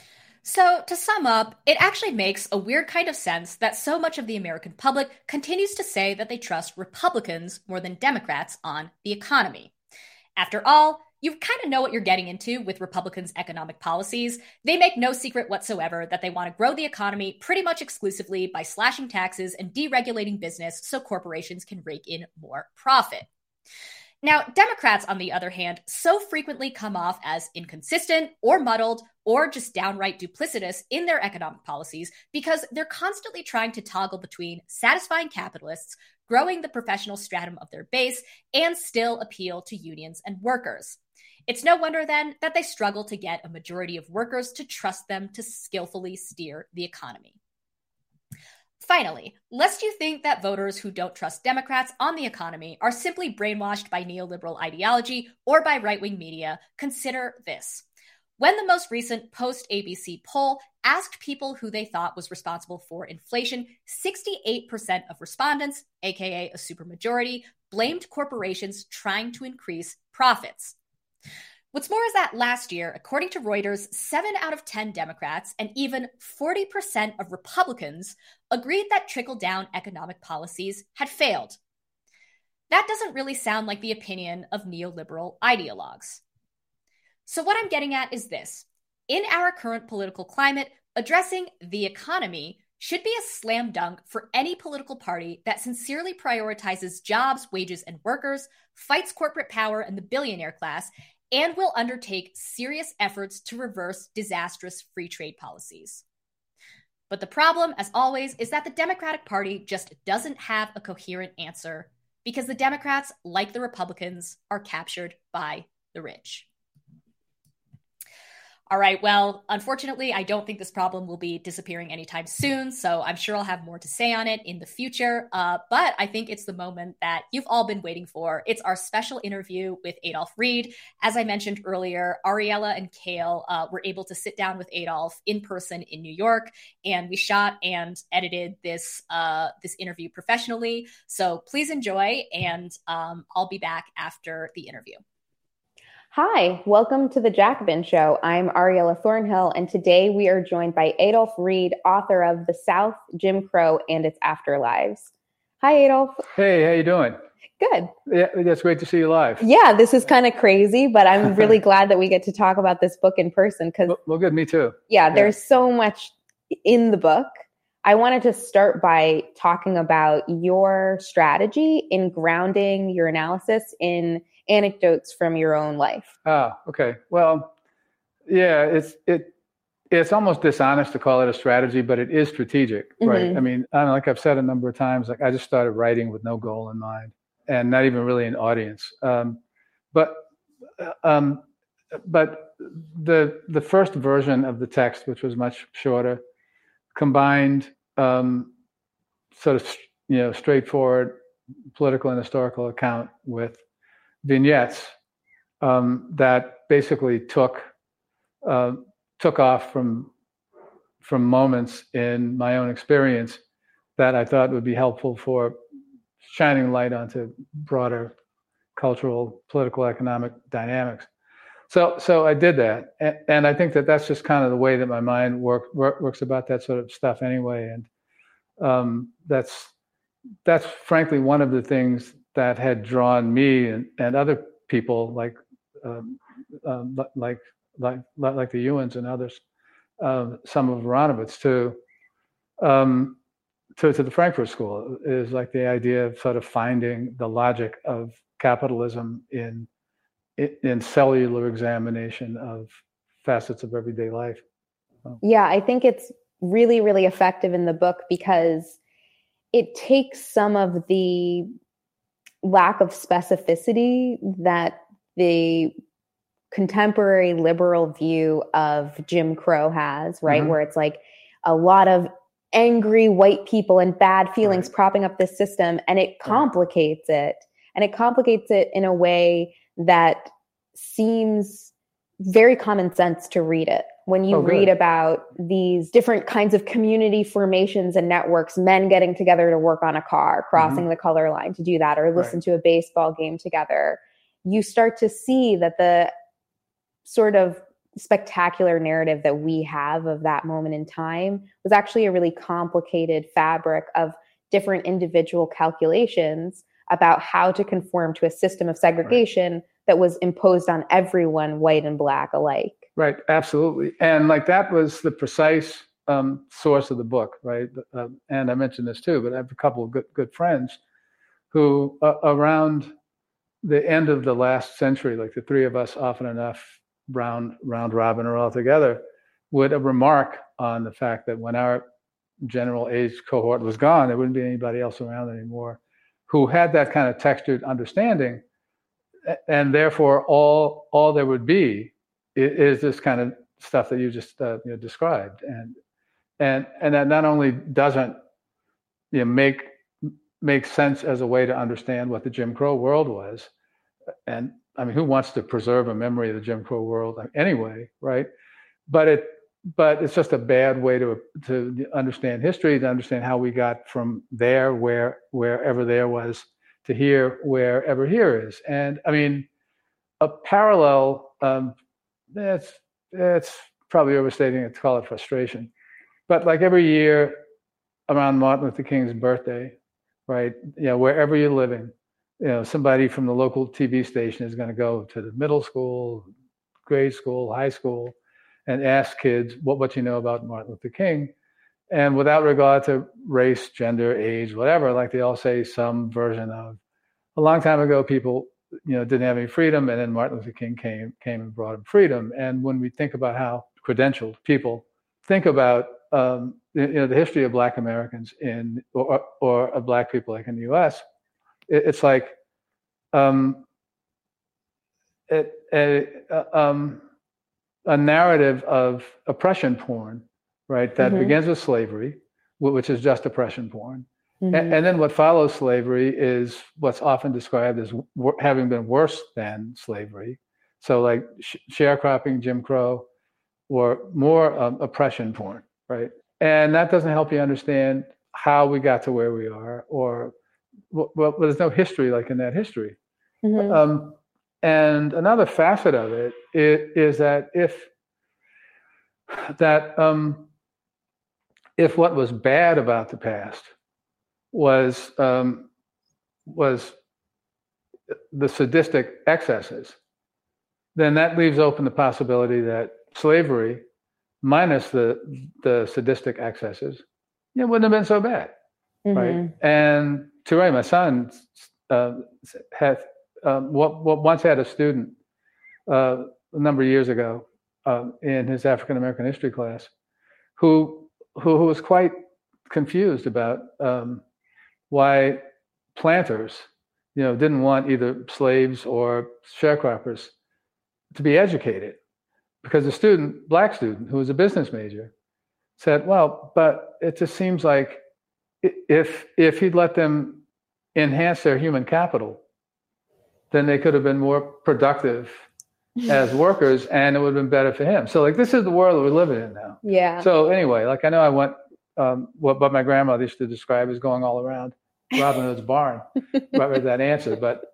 So to sum up, it actually makes a weird kind of sense that so much of the American public continues to say that they trust Republicans more than Democrats on the economy. After all, you kind of know what you're getting into with Republicans' economic policies. They make no secret whatsoever that they want to grow the economy pretty much exclusively by slashing taxes and deregulating business so corporations can rake in more profit. Now, Democrats, on the other hand, so frequently come off as inconsistent or muddled or just downright duplicitous in their economic policies because they're constantly trying to toggle between satisfying capitalists, growing the professional stratum of their base, and still appeal to unions and workers. It's no wonder, then, that they struggle to get a majority of workers to trust them to skillfully steer the economy. Finally, lest you think that voters who don't trust Democrats on the economy are simply brainwashed by neoliberal ideology or by right-wing media, consider this. When the most recent Post A B C poll asked people who they thought was responsible for inflation, sixty-eight percent of respondents, aka a supermajority, blamed corporations trying to increase profits. What's more is that last year, according to Reuters, seven out of ten Democrats and even forty percent of Republicans agreed that trickle-down economic policies had failed. That doesn't really sound like the opinion of neoliberal ideologues. So what I'm getting at is this. In our current political climate, addressing the economy should be a slam dunk for any political party that sincerely prioritizes jobs, wages, and workers, fights corporate power and the billionaire class, and will undertake serious efforts to reverse disastrous free trade policies. But the problem, as always, is that the Democratic Party just doesn't have a coherent answer because the Democrats, like the Republicans, are captured by the rich. All right, well, unfortunately, I don't think this problem will be disappearing anytime soon, so I'm sure I'll have more to say on it in the future, uh, but I think it's the moment that you've all been waiting for. It's our special interview with Adolf Reed. As I mentioned earlier, Ariella and Kale uh, were able to sit down with Adolf in person in New York, and we shot and edited this, uh, this interview professionally, so please enjoy, and um, I'll be back after the interview. Hi, welcome to The Jacobin Show. I'm Ariella Thornhill, and today we are joined by Adolf Reed, author of The South, Jim Crow, and Its Afterlives. Hi, Adolf. Hey, how you doing? Good. Yeah, that's great to see you live. Yeah, this is kind of crazy, but I'm really glad that we get to talk about this book in person. Cause, well, well, good, me too. Yeah, yeah, there's so much in the book. I wanted to start by talking about your strategy in grounding your analysis in anecdotes from your own life. Ah, okay. Well, yeah, it's it it's almost dishonest to call it a strategy, but it is strategic, right? Mm-hmm. I mean, I don't know, like I've said a number of times, like I just started writing with no goal in mind and not even really an audience. Um, but um, but the the first version of the text, which was much shorter, combined um, sort of you know straightforward political and historical account with vignettes um, that basically took uh, took off from from moments in my own experience that I thought would be helpful for shining light onto broader cultural, political, economic dynamics. So, so I did that, and, and I think that that's just kind of the way that my mind works work, works about that sort of stuff anyway, and um, that's that's frankly one of the things that had drawn me and, and other people like um, um, like like like the Ewans and others, um, some of Voronowitz too, um, to to the Frankfurt School is like the idea of sort of finding the logic of capitalism in in cellular examination of facets of everyday life. Yeah, I think it's really really effective in the book because it takes some of the lack of specificity that the contemporary liberal view of Jim Crow has, right? Mm-hmm. Where it's like a lot of angry white people and bad feelings right. propping up this system, and it complicates yeah. it. And it complicates it in a way that seems very common sense to read it. When you oh, read about these different kinds of community formations and networks, men getting together to work on a car, crossing mm-hmm. the color line to do that, or listen right. to a baseball game together, you start to see that the sort of spectacular narrative that we have of that moment in time was actually a really complicated fabric of different individual calculations about how to conform to a system of segregation right. that was imposed on everyone, white and black alike. Right, absolutely. And like that was the precise um, source of the book, right? Uh, and I mentioned this too, but I have a couple of good, good friends who uh, around the end of the last century, like the three of us often enough, round round robin or all together, would remark on the fact that when our general age cohort was gone, there wouldn't be anybody else around anymore who had that kind of textured understanding. And therefore, all all there would be is this kind of stuff that you just uh, you know, described, and and and that not only doesn't you know, make make sense as a way to understand what the Jim Crow world was, and I mean, who wants to preserve a memory of the Jim Crow world anyway, right? But it but it's just a bad way to to understand history, to understand how we got from there, where wherever there was, to here, wherever here is, and I mean. a parallel, um, that's, that's probably overstating it to call it frustration. But like every year around Martin Luther King's birthday, right, you know, wherever you're living, you know, somebody from the local T V station is going to go to the middle school, grade school, high school, and ask kids what, what you know about Martin Luther King. And without regard to race, gender, age, whatever, like they all say some version of, a long time ago, people, you know, didn't have any freedom, and then Martin Luther King came came and brought them freedom. And when we think about how credentialed people think about, um, you know, the history of Black Americans in or or of Black people, like in the U S, it, it's like, um, it, a, a, um, a narrative of oppression porn, right? That mm-hmm. begins with slavery, which is just oppression porn. Mm-hmm. And then what follows slavery is what's often described as w- having been worse than slavery. So like sh- sharecropping, Jim Crow, or more um, oppression porn, right? And that doesn't help you understand how we got to where we are, or well, well there's no history like in that history. Mm-hmm. Um, and another facet of it is that if that um, if what was bad about the past was um, was the sadistic excesses, then that leaves open the possibility that slavery, minus the the sadistic excesses, it wouldn't have been so bad, mm-hmm. right? And Toure, my son, uh, had um, what, what once had a student uh, a number of years ago uh, in his African American history class, who who, who was quite confused about um, why planters, you know, didn't want either slaves or sharecroppers to be educated, because a student, black student, who was a business major, said, "Well, but it just seems like if if he'd let them enhance their human capital, then they could have been more productive as workers, and it would have been better for him." So, like, this is the world that we're living in now. Yeah. So anyway, like I know I went. Um, what, what my grandmother used to describe as going all around Robin Hood's barn. Right with that answer, but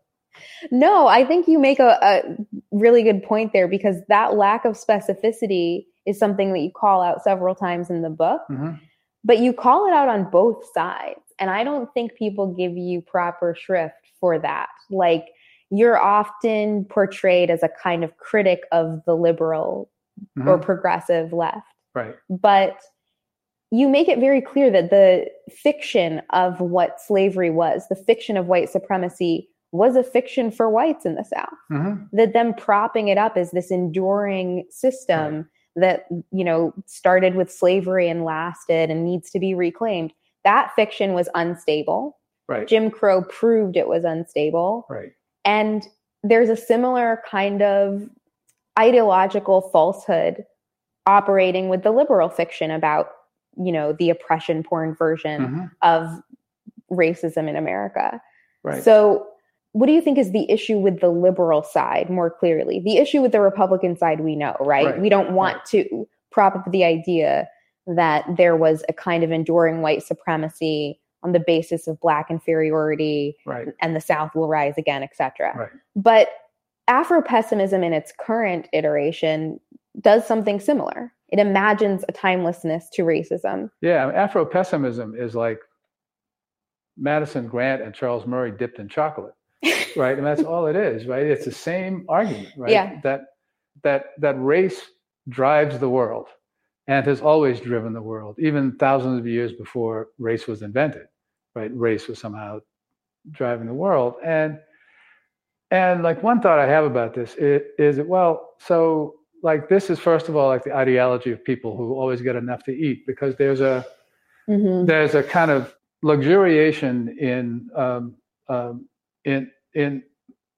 no, I think you make a, a really good point there, because that lack of specificity is something that you call out several times in the book, mm-hmm. but you call it out on both sides, and I don't think people give you proper shrift for that. Like, you're often portrayed as a kind of critic of the liberal mm-hmm. or progressive left, right? But you make it very clear that the fiction of what slavery was, the fiction of white supremacy, was a fiction for whites in the South. Mm-hmm. That them propping it up as this enduring system right. that, you know, started with slavery and lasted and needs to be reclaimed. That fiction was unstable. Right. Jim Crow proved it was unstable. Right. And there's a similar kind of ideological falsehood operating with the liberal fiction about, you know, the oppression porn version mm-hmm. of racism in America. Right. So what do you think is the issue with the liberal side more clearly? The issue with the Republican side, we know, right? right. We don't want right. to prop up the idea that there was a kind of enduring white supremacy on the basis of black inferiority right. and the South will rise again, et cetera. Right. But Afro-pessimism in its current iteration does something similar. It imagines a timelessness to racism. Yeah, Afro-pessimism is like Madison Grant and Charles Murray dipped in chocolate, right? And that's all it is, right? It's the same argument, right? Yeah. That that that race drives the world and has always driven the world, even thousands of years before race was invented, right? Race was somehow driving the world. And and like one thought I have about this is, is well, so like this is, first of all, like the ideology of people who always get enough to eat, because there's a mm-hmm. there's a kind of luxuriation in um, um, in, in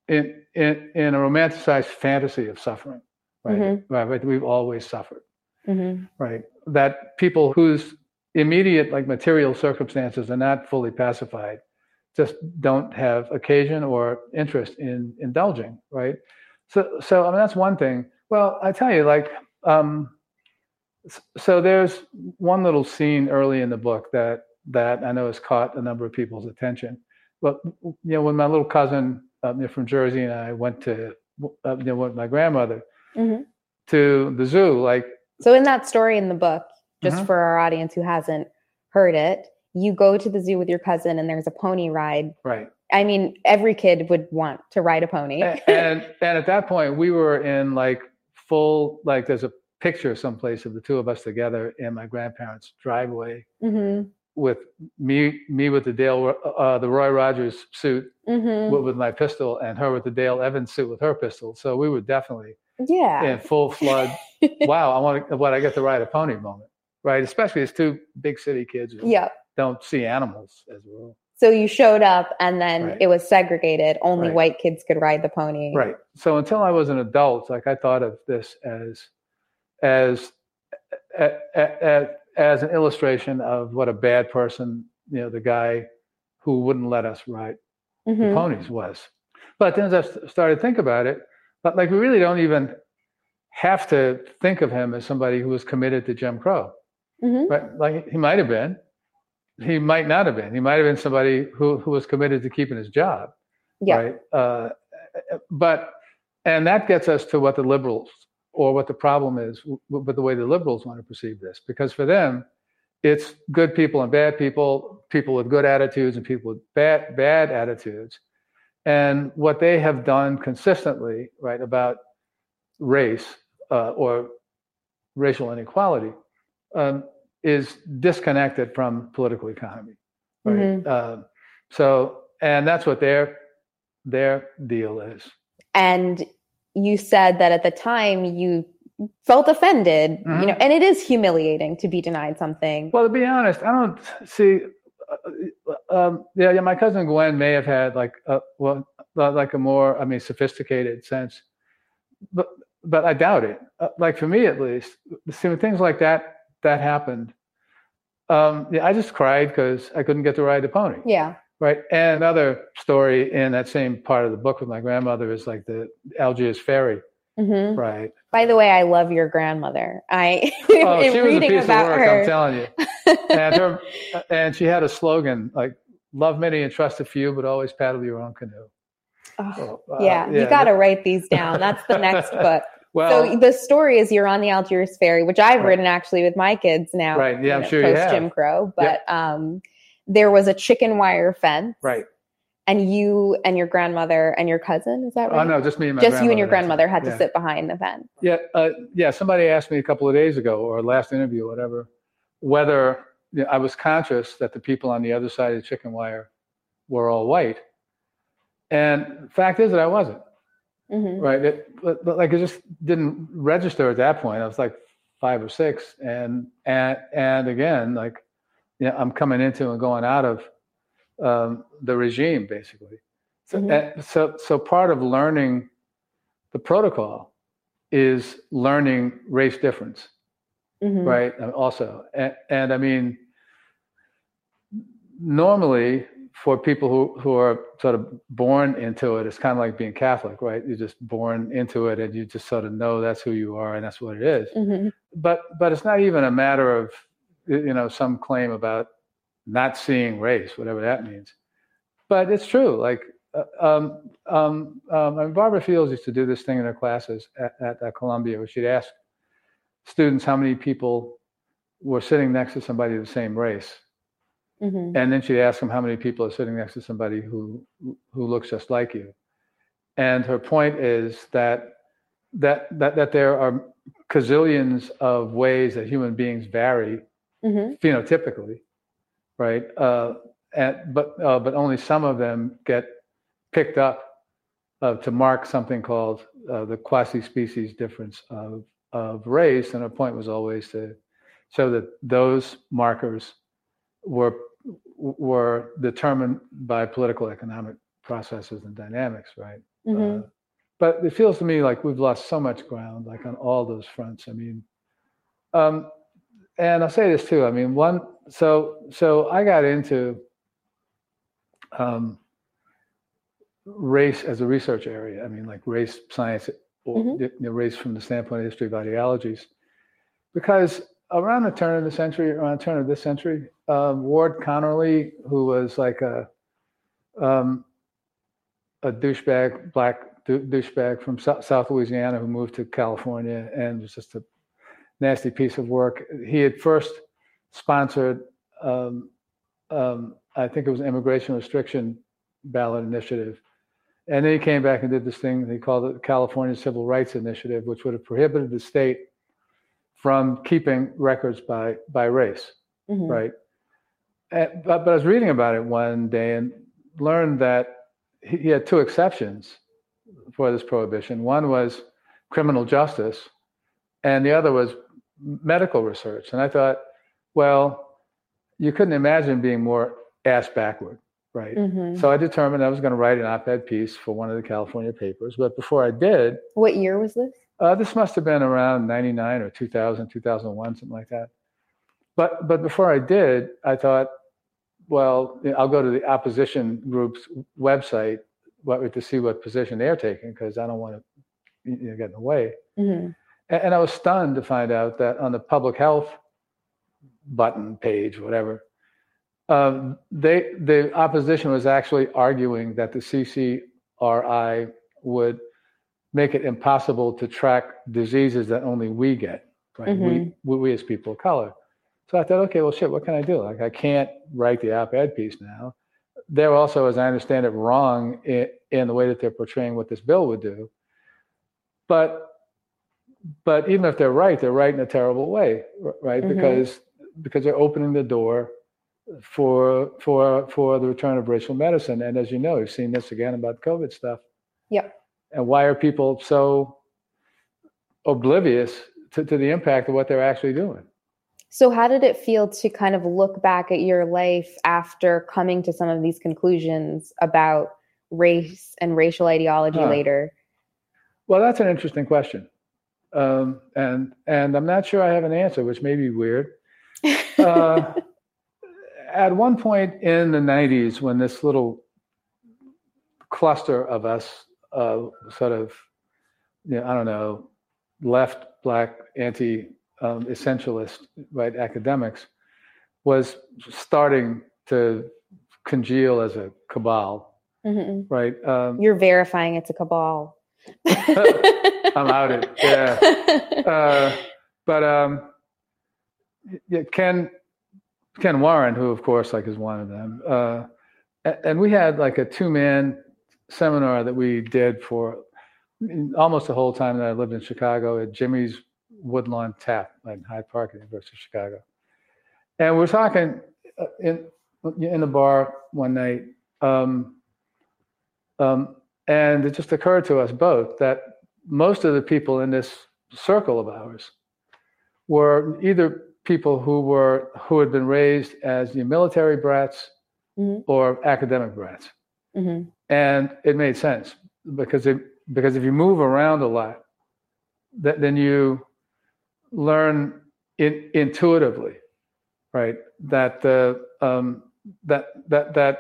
in in in a romanticized fantasy of suffering, right? Mm-hmm. Right, we've always suffered, mm-hmm. right? That people whose immediate like material circumstances are not fully pacified just don't have occasion or interest in indulging, right? So so I mean that's one thing. Well, I tell you, like, um, so there's one little scene early in the book that that I know has caught a number of people's attention. But you know, when my little cousin um, from Jersey and I went to uh, you know, with my grandmother mm-hmm. to the zoo. Like, so in that story in the book, just mm-hmm. for our audience who hasn't heard it, you go to the zoo with your cousin and there's a pony ride. Right. I mean, every kid would want to ride a pony. and, and and at that point, we were in like full, like there's a picture someplace of the two of us together in my grandparents' driveway mm-hmm. with me me with the Dale uh, the Roy Rogers suit mm-hmm. with, with my pistol, and her with the Dale Evans suit with her pistol. So we were definitely yeah. in full flood. Wow, I want to, what I get to ride a pony moment, right? Especially as two big city kids who yep. don't see animals as well. So you showed up, and then right. it was segregated. Only right. white kids could ride the pony. Right. So until I was an adult, like I thought of this as, as, as, as an illustration of what a bad person, you know, the guy who wouldn't let us ride mm-hmm. the ponies was. But then as I started to think about it, but like we really don't even have to think of him as somebody who was committed to Jim Crow. Mm-hmm. Right? Like he might have been. He might not have been. He might have been somebody who, who was committed to keeping his job. Yeah. Right? Uh, but, and that gets us to what the liberals, or what the problem is with the way the liberals want to perceive this. Because for them, it's good people and bad people, people with good attitudes and people with bad, bad attitudes. And what they have done consistently, right, about race uh, or racial inequality, um, is disconnected from political economy, right? Mm-hmm. Um, so, and that's what their their deal is. And you said that at the time you felt offended, mm-hmm. you know, and it is humiliating to be denied something. Well, to be honest, I don't see. Uh, um, yeah, yeah, my cousin Gwen may have had like a well, like a more, I mean, sophisticated sense, but but I doubt it. Uh, like for me, at least, see, when things like that. That happened. Um, yeah, I just cried because I couldn't get to ride the pony. Yeah. Right. And another story in that same part of the book with my grandmother is like the Algiers ferry. Mm-hmm. Right. By the way, I love your grandmother. I oh, she was a piece of work. Her. I'm telling you. And her, and she had a slogan like "Love many and trust a few, but always paddle your own canoe." Oh, so, uh, yeah. yeah, you got to write these down. That's the next book. Well, so the story is you're on the Algiers ferry, which I've right. written actually with my kids now. Right. Yeah, I'm know, sure you have. Post Jim Crow, but yep. um, there was a chicken wire fence. Right. And you and your grandmother and your cousin, is that right? Oh no, just me and my just grandmother. Just you and your grandmother had yeah. to sit behind the fence. Yeah, uh, yeah. Somebody asked me a couple of days ago, or last interview, or whatever, whether you know, I was conscious that the people on the other side of the chicken wire were all white, and the fact is that I wasn't. Mm-hmm. Right. It, but, but like it just didn't register at that point. I was like five or six. And and and again, like, you know, I'm coming into and going out of um, the regime, basically. So, mm-hmm. and so so part of learning the protocol is learning race difference. Mm-hmm. Right. And also. And, and I mean, normally, for people who, who are sort of born into it, it's kind of like being Catholic, right? You're just born into it, and you just sort of know that's who you are and that's what it is. Mm-hmm. But but it's not even a matter of, you know, some claim about not seeing race, whatever that means. But it's true. Like um, um, um, I mean, Barbara Fields used to do this thing in her classes at, at, at Columbia, where she'd ask students how many people were sitting next to somebody of the same race. Mm-hmm. And then she'd ask them how many people are sitting next to somebody who who looks just like you. And her point is that that that, that there are gazillions of ways that human beings vary mm-hmm. phenotypically, right? Uh, and, but uh, but only some of them get picked up uh, to mark something called uh, the quasi-species difference of, of race. And her point was always to show that those markers were were determined by political economic processes and dynamics, right? Mm-hmm. Uh, but it feels to me like we've lost so much ground, like on all those fronts. I mean, um, and I'll say this too. I mean, one. So so I got into um, race as a research area. I mean, like race science, or mm-hmm. you know, race from the standpoint of history of ideologies, because around the turn of the century, around the turn of this century, um, Ward Connerly, who was like a um, a douchebag, black douchebag from South Louisiana who moved to California and was just a nasty piece of work. He had first sponsored, um, um, I think it was an immigration restriction ballot initiative. And then he came back and did this thing, they called it the California Civil Rights Initiative, which would have prohibited the state from keeping records by, by race, mm-hmm. right? And, but, but I was reading about it one day and learned that he, he had two exceptions for this prohibition. One was criminal justice, and the other was medical research. And I thought, well, you couldn't imagine being more ass backward, right? Mm-hmm. So I determined I was going to write an op-ed piece for one of the California papers. But before I did... What year was this? Uh, this must have been around ninety-nine or two thousand, two thousand one, something like that. But but before I did, I thought, well, I'll go to the opposition group's website to see what position they're taking, because I don't want to you know, get in the way. Mm-hmm. And, and I was stunned to find out that on the public health button page, whatever, um, they the opposition was actually arguing that the C C R I would make it impossible to track diseases that only we get, right? Mm-hmm. We, we as people of color. So I thought, okay, well, shit, what can I do? Like, I can't write the op-ed piece now. They're also, as I understand it, wrong in, in the way that they're portraying what this bill would do. But but even if they're right, they're right in a terrible way, right? Mm-hmm. Because because they're opening the door for for for the return of racial medicine. And as you know, we've seen this again about COVID stuff. Yep. And why are people so oblivious to, to the impact of what they're actually doing? So how did it feel to kind of look back at your life after coming to some of these conclusions about race and racial ideology huh. later? Well, that's an interesting question. Um, and and I'm not sure I have an answer, which may be weird. Uh, at one point in the nineties, when this little cluster of us uh, sort of, you know, I don't know, left, black, anti Um, essentialist, right, academics, was starting to congeal as a cabal, mm-hmm. right? Um, You're verifying it's a cabal. I'm outed, yeah. Uh, but um, yeah, Ken Ken Warren, who of course like is one of them, uh, and, and we had like a two-man seminar that we did for almost the whole time that I lived in Chicago at Jimmy's Woodlawn Tap in Hyde Park at the University of Chicago. And we were talking in in the bar one night, um, um, and it just occurred to us both that most of the people in this circle of ours were either people who were who had been raised as the military brats mm-hmm. or academic brats. Mm-hmm. And it made sense because it, because if you move around a lot, that, then you learn in, intuitively, right? That the uh, um, that that that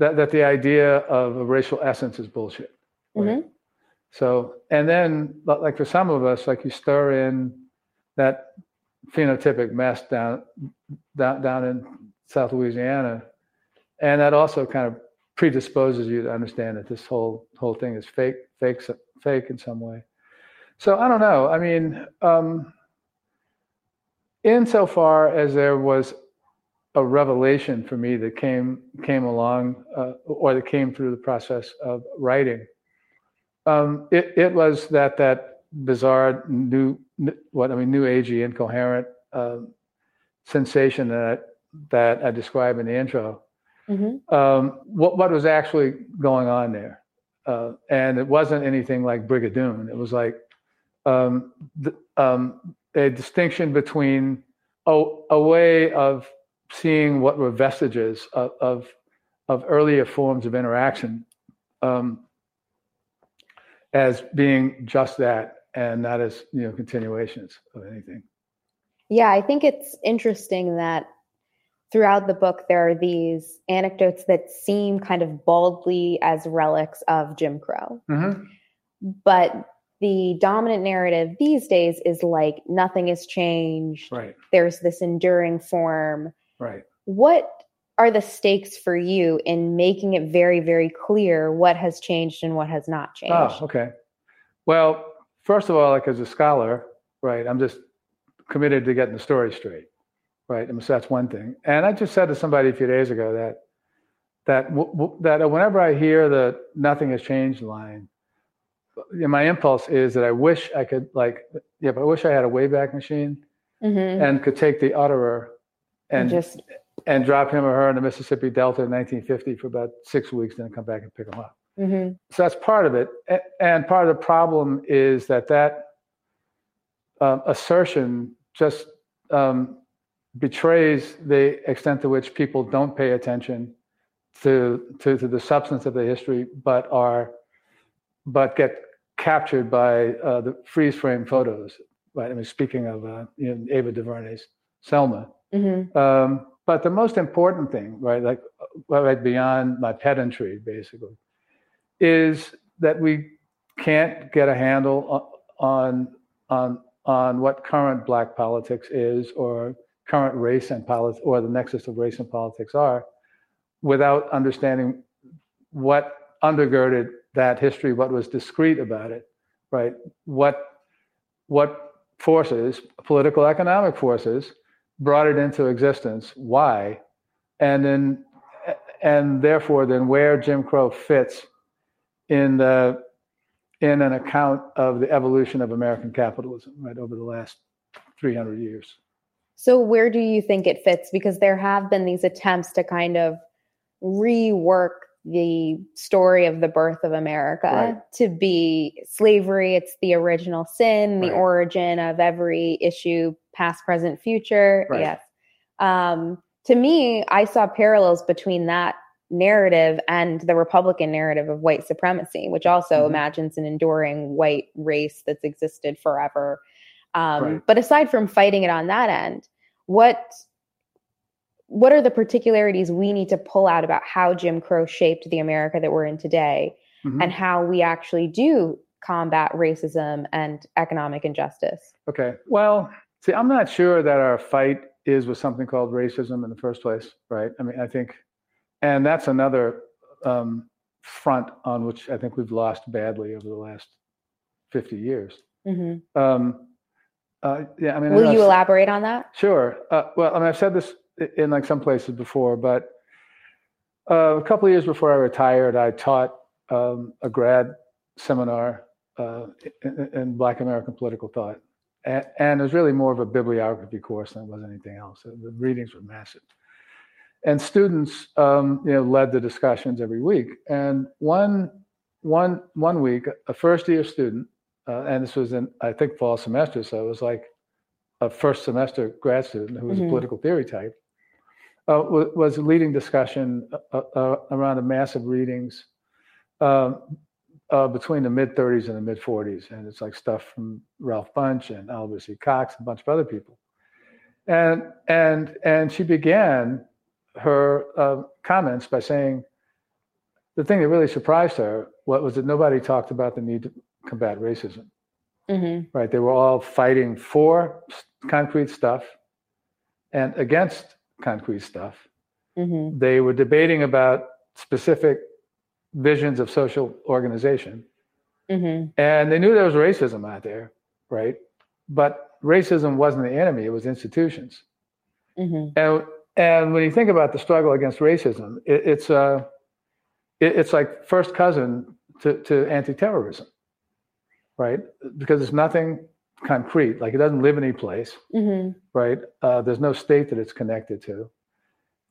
that that the idea of a racial essence is bullshit. Right? Mm-hmm. So, and then like for some of us, like you stir in that phenotypic mess down down down in South Louisiana, and that also kind of predisposes you to understand that this whole whole thing is fake, fake, fake in some way. So I don't know. I mean, um, insofar as there was a revelation for me that came came along, uh, or that came through the process of writing, um, it, it was that that bizarre new what I mean, new agey, incoherent uh, sensation that that I described in the intro. Mm-hmm. Um, what what was actually going on there, uh, and it wasn't anything like Brigadoon. It was like Um, th- um, a distinction between a, a way of seeing what were vestiges of of, of earlier forms of interaction um, as being just that and not as, you know, continuations of anything. Yeah, I think it's interesting that throughout the book there are these anecdotes that seem kind of baldly as relics of Jim Crow. Mm-hmm. But the dominant narrative these days is like nothing has changed. Right. There's this enduring form. Right. What are the stakes for you in making it very, very clear what has changed and what has not changed? Oh, okay. Well, first of all, like as a scholar, right, I'm just committed to getting the story straight, right? And so that's one thing. And I just said to somebody a few days ago that that w- w- that whenever I hear the nothing has changed line, my impulse is that I wish I could, like, yeah, but I wish I had a Wayback Machine mm-hmm. and could take the utterer and, and just and drop him or her in the Mississippi Delta in nineteen fifty for about six weeks, then come back and pick them up. Mm-hmm. So that's part of it. And part of the problem is that that um, assertion just um, betrays the extent to which people don't pay attention to, to, to the substance of the history, but are but get captured by uh, the freeze frame photos. Right? I mean, speaking of uh, you know, Ava DuVernay's Selma. Mm-hmm. Um, but the most important thing, right, like right beyond my pedantry, basically, is that we can't get a handle on on on what current black politics is, or current race and politics, or the nexus of race and politics are, without understanding what undergirded that history, what was discrete about it, right? What what forces, political, economic forces, brought it into existence? Why? And then, and therefore, then where Jim Crow fits in the in an account of the evolution of American capitalism, right, over the last three hundred years. So where do you think it fits? Because there have been these attempts to kind of rework the story of the birth of America right. to be slavery. It's the original sin, the right. origin of every issue, past, present, future. Right. Yes. Um, to me, I saw parallels between that narrative and the Republican narrative of white supremacy, which also mm-hmm. imagines an enduring white race that's existed forever. Um, right. But aside from fighting it on that end, what What are the particularities we need to pull out about how Jim Crow shaped the America that we're in today mm-hmm. and how we actually do combat racism and economic injustice? Okay. Well, see, I'm not sure that our fight is with something called racism in the first place, right? I mean, I think, and that's another um, front on which I think we've lost badly over the last fifty years. Mm-hmm. Um, uh, yeah, I mean, will I you elaborate on that? Sure. Uh, well, I mean, I've said this in like some places before, but uh, a couple of years before I retired, I taught um, a grad seminar uh, in, in Black American political thought. And, and it was really more of a bibliography course than it was anything else. The readings were massive. And students um, you know, led the discussions every week. And one, one, one week, a first year student, uh, and this was in, I think, fall semester, so it was like a first semester grad student who was mm-hmm. a political theory type, Uh, was leading discussion uh, uh, around the massive readings uh, uh, between the mid-thirties and the mid-forties. And it's like stuff from Ralph Bunche and Albert C. Cox and a bunch of other people. And and and she began her uh, comments by saying, the thing that really surprised her was that nobody talked about the need to combat racism. Mm-hmm. Right? They were all fighting for concrete stuff and against concrete stuff. Mm-hmm. They were debating about specific visions of social organization. Mm-hmm. And they knew there was racism out there, right? But racism wasn't the enemy, it was institutions. Mm-hmm. And and when you think about the struggle against racism, it, it's uh, it, it's like first cousin to, to anti-terrorism, right? Because it's nothing concrete, like it doesn't live any place, mm-hmm. right? Uh, there's no state that it's connected to.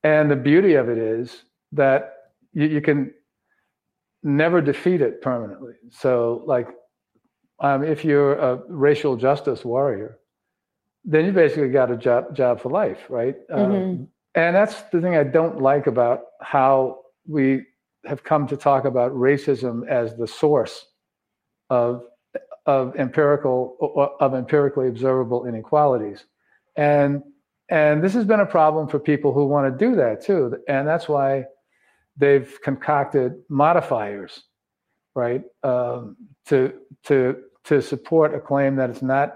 And the beauty of it is that you, you can never defeat it permanently. So like um, if you're a racial justice warrior, then you basically got a job, job for life, right? Mm-hmm. Um, and that's the thing I don't like about how we have come to talk about racism as the source of of empirical of empirically observable inequalities. And and this has been a problem for people who want to do that too. And that's why they've concocted modifiers, right? Um, to to to support a claim that it's not,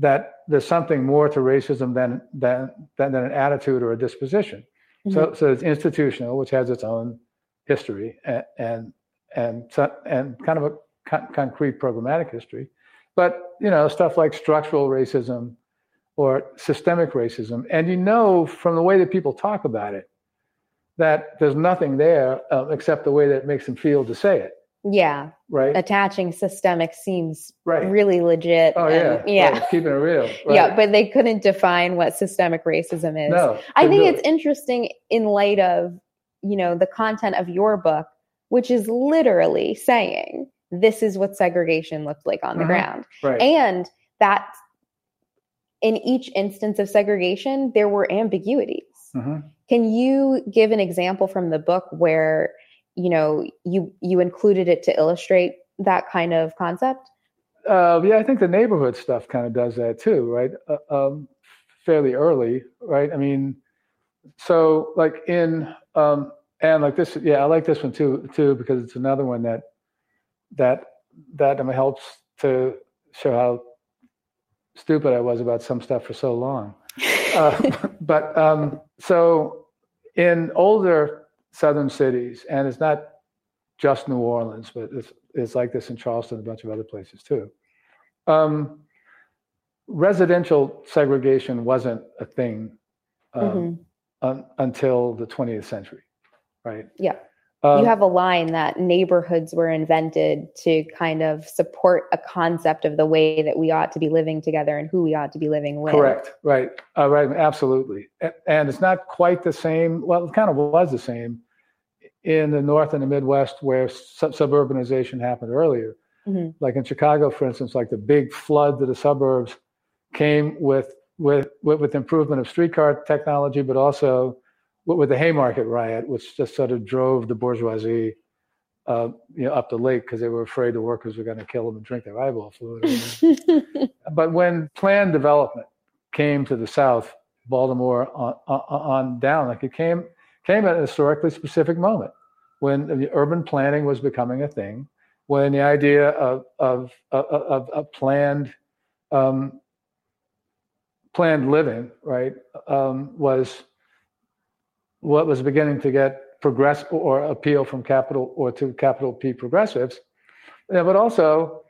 that there's something more to racism than than than, than an attitude or a disposition. Mm-hmm. So, so it's institutional, which has its own history and and and, and kind of a con- concrete programmatic history. But, you know, stuff like structural racism or systemic racism, and you know from the way that people talk about it, that there's nothing there uh, except the way that it makes them feel to say it. Yeah. Right. Attaching systemic seems right. really legit. Oh, and, yeah. Yeah. Right. Keeping it real. Right. Yeah. But they couldn't define what systemic racism is. No, I think it's it. interesting in light of, you know, the content of your book, which is literally saying this is what segregation looked like on the mm-hmm. ground. Right. And that in each instance of segregation, there were ambiguities. Mm-hmm. Can you give an example from the book where, you know, you, you included it to illustrate that kind of concept? Uh, yeah, I think the neighborhood stuff kind of does that too, right? Uh, um, fairly early, right? I mean, so like in, um, and like this, yeah, I like this one too, too, because it's another one that, that, that I mean, helps to show how stupid I was about some stuff for so long. Uh, but um, so in older Southern cities, and it's not just New Orleans, but it's, it's like this in Charleston, a bunch of other places too. Um, residential segregation wasn't a thing um, mm-hmm. un, until the twentieth century, right? Yeah. Um, you have a line that neighborhoods were invented to kind of support a concept of the way that we ought to be living together and who we ought to be living with. Correct. Right. Uh, right. Absolutely. And it's not quite the same. Well, it kind of was the same in the North and the Midwest where sub- suburbanization happened earlier. Mm-hmm. Like in Chicago, for instance, like the big flood to the suburbs came with, with, with, with improvement of streetcar technology, but also with the Haymarket riot, which just sort of drove the bourgeoisie, uh, you know, up the lake because they were afraid the workers were going to kill them and drink their eyeball fluid. But when planned development came to the South, Baltimore on, on, on down, like it came came at a historically specific moment when the urban planning was becoming a thing, when the idea of of of a planned um, planned living, right, um, was what was beginning to get progress or appeal from capital or to capital P progressives, but also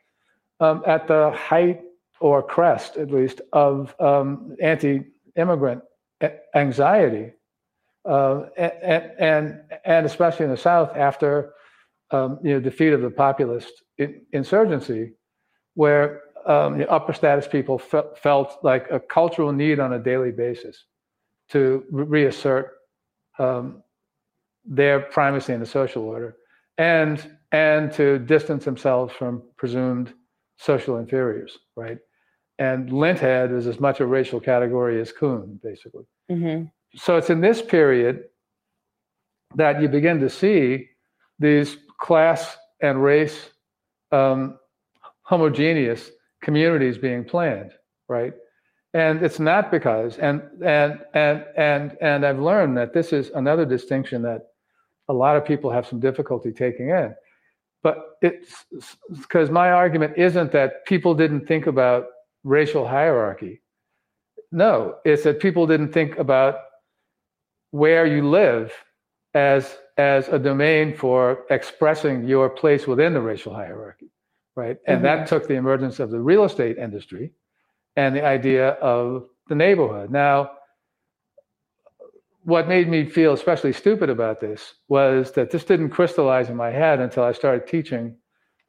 um, at the height or crest, at least, of um, anti-immigrant anxiety, uh, and, and and especially in the South after um, you know defeat of the populist insurgency, where um, the upper status people fe- felt like a cultural need on a daily basis to re- reassert. Um, their primacy in the social order, and and to distance themselves from presumed social inferiors, right? And linthead is as much a racial category as coon, basically. Mm-hmm. So it's in this period that you begin to see these class and race um, homogeneous communities being planned, right? And it's not because, and and and and and I've learned that this is another distinction that a lot of people have some difficulty taking in. But it's because my argument isn't that people didn't think about racial hierarchy. No, it's that people didn't think about where you live as as a domain for expressing your place within the racial hierarchy, right? And mm-hmm. that took the emergence of the real estate industry and the idea of the neighborhood. Now, what made me feel especially stupid about this was that this didn't crystallize in my head until I started teaching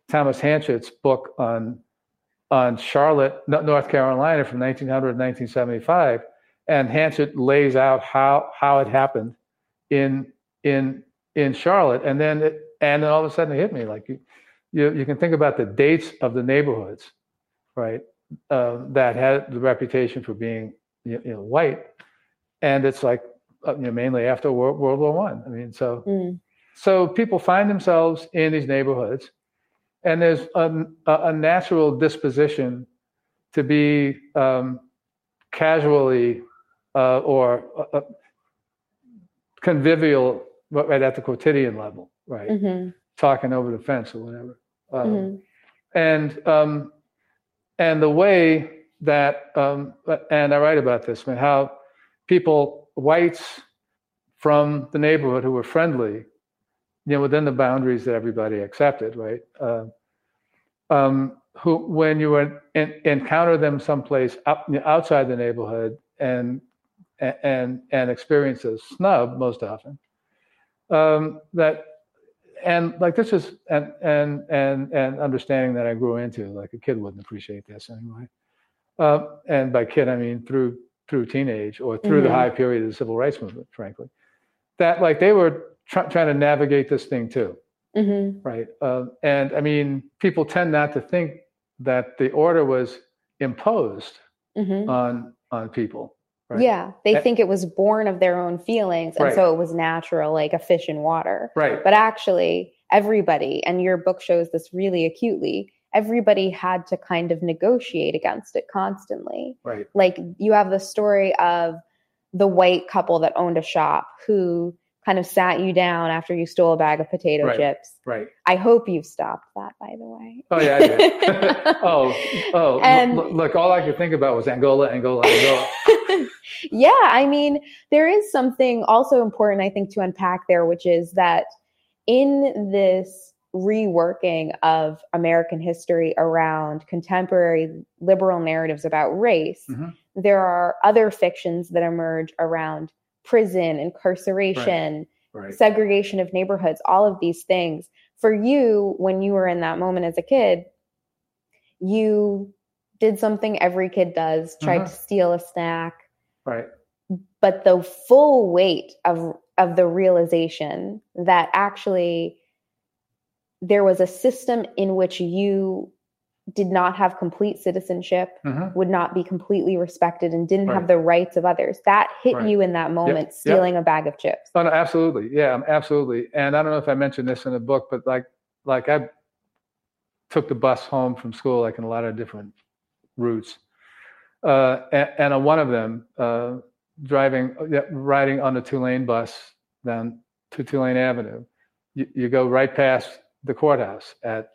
Thomas Hanchett's book on on Charlotte, North Carolina, from nineteen hundred to nineteen seventy-five, and Hanchett lays out how how it happened in in in Charlotte, and then it, and then all of a sudden it hit me like you you, you can think about the dates of the neighborhoods, right? Uh, that had the reputation for being, you know, white, and it's like, you know, mainly after World, World War One. I. I mean, so mm. so people find themselves in these neighborhoods, and there's a, a natural disposition to be um, casually uh, or uh, convivial, right at the quotidian level, right, mm-hmm. talking over the fence or whatever, um, mm-hmm. and. Um, And the way that, um, and I write about this, I mean, how people, whites, from the neighborhood who were friendly, you know, within the boundaries that everybody accepted, right? Uh, um, who, when you were in, encounter them someplace up, outside the neighborhood and and and experience a snub most often, um, that and like this is and and and and understanding that I grew into, like a kid wouldn't appreciate this anyway. Uh, and by kid I mean through through teenage or through mm-hmm. the high period of the civil rights movement, frankly. That like they were try, trying to navigate this thing too, mm-hmm. right? Uh, and I mean, people tend not to think that the order was imposed mm-hmm. on on people. Right? Yeah, they and, think it was born of their own feelings, and right. so it was natural, like a fish in water. Right. But actually, everybody, and your book shows this really acutely, everybody had to kind of negotiate against it constantly. Right. Like you have the story of the white couple that owned a shop who kind of sat you down after you stole a bag of potato right. chips. Right. I hope you've stopped that, by the way. Oh, yeah, I did. oh, oh. And, look, look, all I could think about was Angola, Angola, Angola. Yeah, I mean, there is something also important, I think, to unpack there, which is that in this reworking of American history around contemporary liberal narratives about race, mm-hmm. there are other fictions that emerge around prison, incarceration, right. Right. segregation of neighborhoods, all of these things. For you, when you were in that moment as a kid, you did something every kid does, tried mm-hmm. to steal a snack. Right. But the full weight of of the realization that actually there was a system in which you did not have complete citizenship, mm-hmm. would not be completely respected, and didn't right. have the rights of others. That hit right. you in that moment, yep. stealing yep. a bag of chips. Oh, no, absolutely. Yeah, absolutely. And I don't know if I mentioned this in the book, but like, like I took the bus home from school, like in a lot of different routes. Uh, and, and on one of them, uh, driving, riding on the two-lane bus down to Tulane Avenue, you, you go right past the courthouse at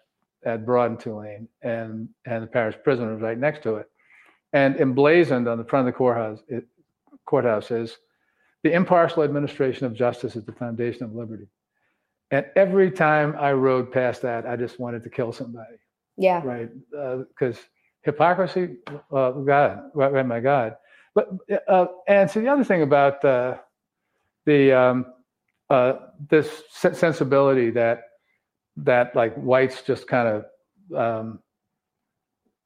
at Broad and Tulane, and and the parish prison is right next to it. And emblazoned on the front of the courthouse, it, courthouse is the impartial administration of justice is the foundation of liberty. And every time I rode past that, I just wanted to kill somebody. Yeah. Right. Because. Uh, Hypocrisy, uh, God, right, right, my God. But uh, and so the other thing about uh, the um, uh, this sensibility that that like whites just kind of um,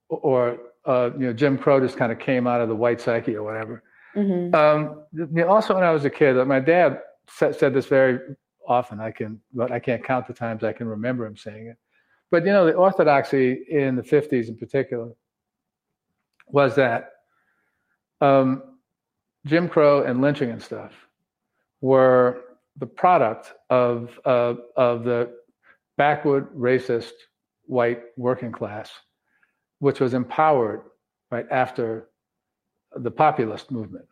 or uh, you know Jim Crow just kind of came out of the white psyche or whatever. Mm-hmm. Um, you know, also, when I was a kid, like my dad said, said this very often. I can, but I can't count the times I can remember him saying it. But you know, the orthodoxy in the fifties in particular was that um, Jim Crow and lynching and stuff were the product of uh, of the backward racist white working class, which was empowered right after the populist movement.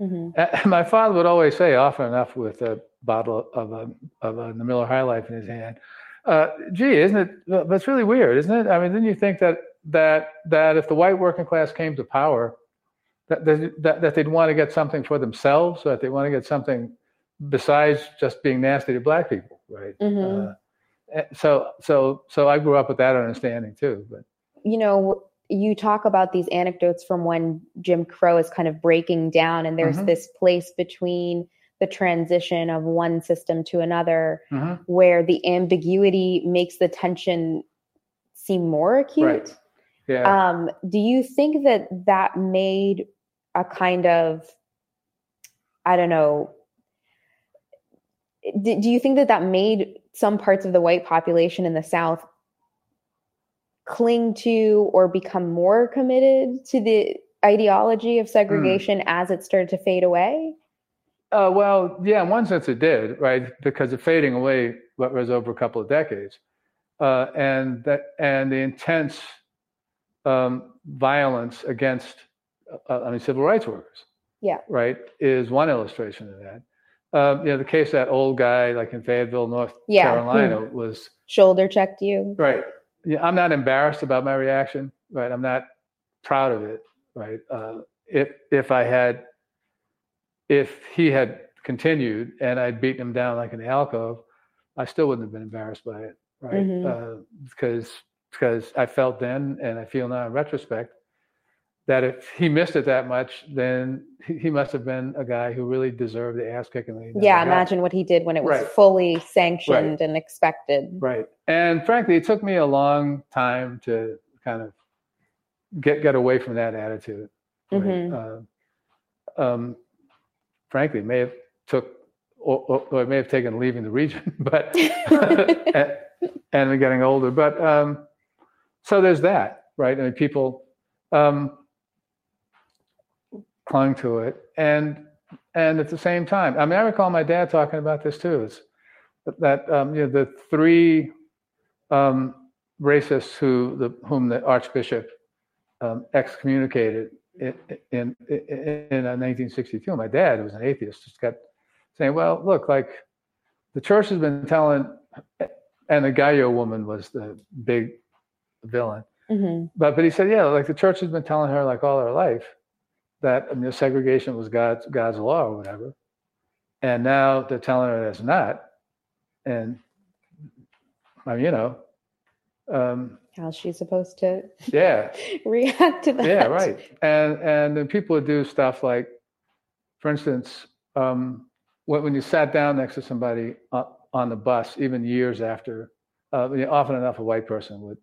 Mm-hmm. And my father would always say, often enough, with a bottle of a, of a Miller High Life in his hand, Uh, gee, isn't it? That's really weird, isn't it? I mean, didn't you think that that that if the white working class came to power, that that, that they'd want to get something for themselves, or that they want to get something besides just being nasty to black people, right? Mm-hmm. Uh, so, so, so I grew up with that understanding too. But you know, you talk about these anecdotes from when Jim Crow is kind of breaking down, and there's mm-hmm. this place between the transition of one system to another, uh-huh. where the ambiguity makes the tension seem more acute. Right. Yeah. Um, do you think that that made a kind of, I don't know, do, do you think that that made some parts of the white population in the South cling to or become more committed to the ideology of segregation mm. as it started to fade away? Uh, well, yeah, in one sense it did, right? Because of fading away what was over a couple of decades, uh, and that and the intense um, violence against, uh, I mean, civil rights workers. Yeah. Right, is one illustration of that. Um, you know, the case of that old guy, like in Fayetteville, North yeah. Carolina, mm-hmm. was shoulder checked you. Right. Yeah, I'm not embarrassed about my reaction. Right. I'm not proud of it. Right. Uh, if if I had. If he had continued and I'd beaten him down like an alcove, I still wouldn't have been embarrassed by it, right? Mm-hmm. Uh, because because I felt then, and I feel now in retrospect, that if he missed it that much, then he must have been a guy who really deserved the ass kicking. Yeah, imagine got. what he did when it was right. fully sanctioned right. and expected. Right. And frankly, it took me a long time to kind of get get away from that attitude. Right? Mm-hmm. Uh, um, frankly, it may have took, or, or it may have taken leaving the region, but and, and getting older. But um, so there's that, right? I mean, people um, clung to it, and and at the same time, I mean, I recall my dad talking about this too. Is that um, you know, the three um, racists who the whom the Archbishop um, excommunicated in in, in in nineteen sixty-two. My dad, who was an atheist, just kept saying, "Well, look, like the church has been telling," and the Gallo woman was the big villain. Mm-hmm. But but he said, yeah, like the church has been telling her like all her life that I mean, the segregation was God's God's law or whatever, and now they're telling her that's not. And I mean, you know, um, how's she supposed to? Yeah, react to that. Yeah, right. And and then people would do stuff like, for instance, um, when when you sat down next to somebody on the bus, even years after, uh, often enough a white person would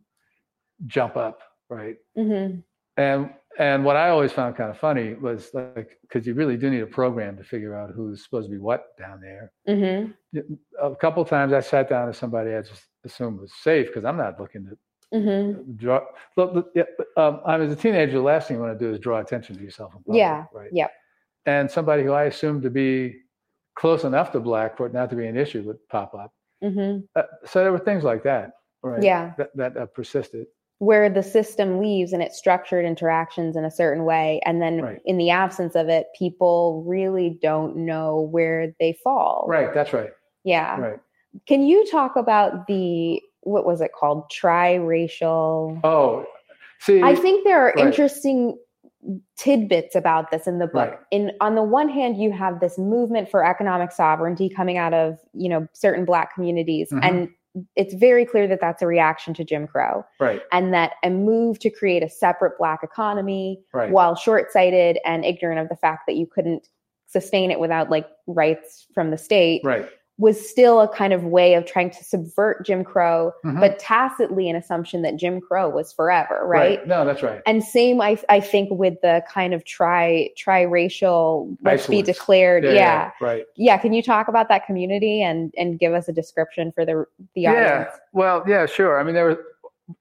jump up, right? Mm-hmm. And and what I always found kind of funny was like, because you really do need a program to figure out who's supposed to be what down there. Mm-hmm. A couple times I sat down to somebody I just assumed was safe because I'm not looking to mm-hmm. draw. Look, um, I mean, as a teenager, the last thing you want to do is draw attention to yourself in public, yeah. Right. Yep. And somebody who I assumed to be close enough to black for it not to be an issue would pop up. Mm-hmm. Uh, so there were things like that, right? Yeah. That, that uh, persisted. Where the system leaves and it's structured interactions in a certain way. And then right. in the absence of it, people really don't know where they fall. Right. That's right. Yeah. Right. Can you talk about the, what was it called? Tri-racial. Oh, see, I think there are right. interesting tidbits about this in the book. Right. In on the one hand, you have this movement for economic sovereignty coming out of, you know, certain black communities mm-hmm. and it's very clear that that's a reaction to Jim Crow, right? And that a move to create a separate black economy, right. while short-sighted and ignorant of the fact that you couldn't sustain it without like rights from the state, right. was still a kind of way of trying to subvert Jim Crow, mm-hmm. but tacitly an assumption that Jim Crow was forever, right? right? No, that's right. And same, I I think with the kind of tri tri-racial, let's Isolance. be declared, yeah, yeah. yeah, right, yeah. Can you talk about that community and and give us a description for the the audience? Yeah, well, yeah, sure. I mean, there was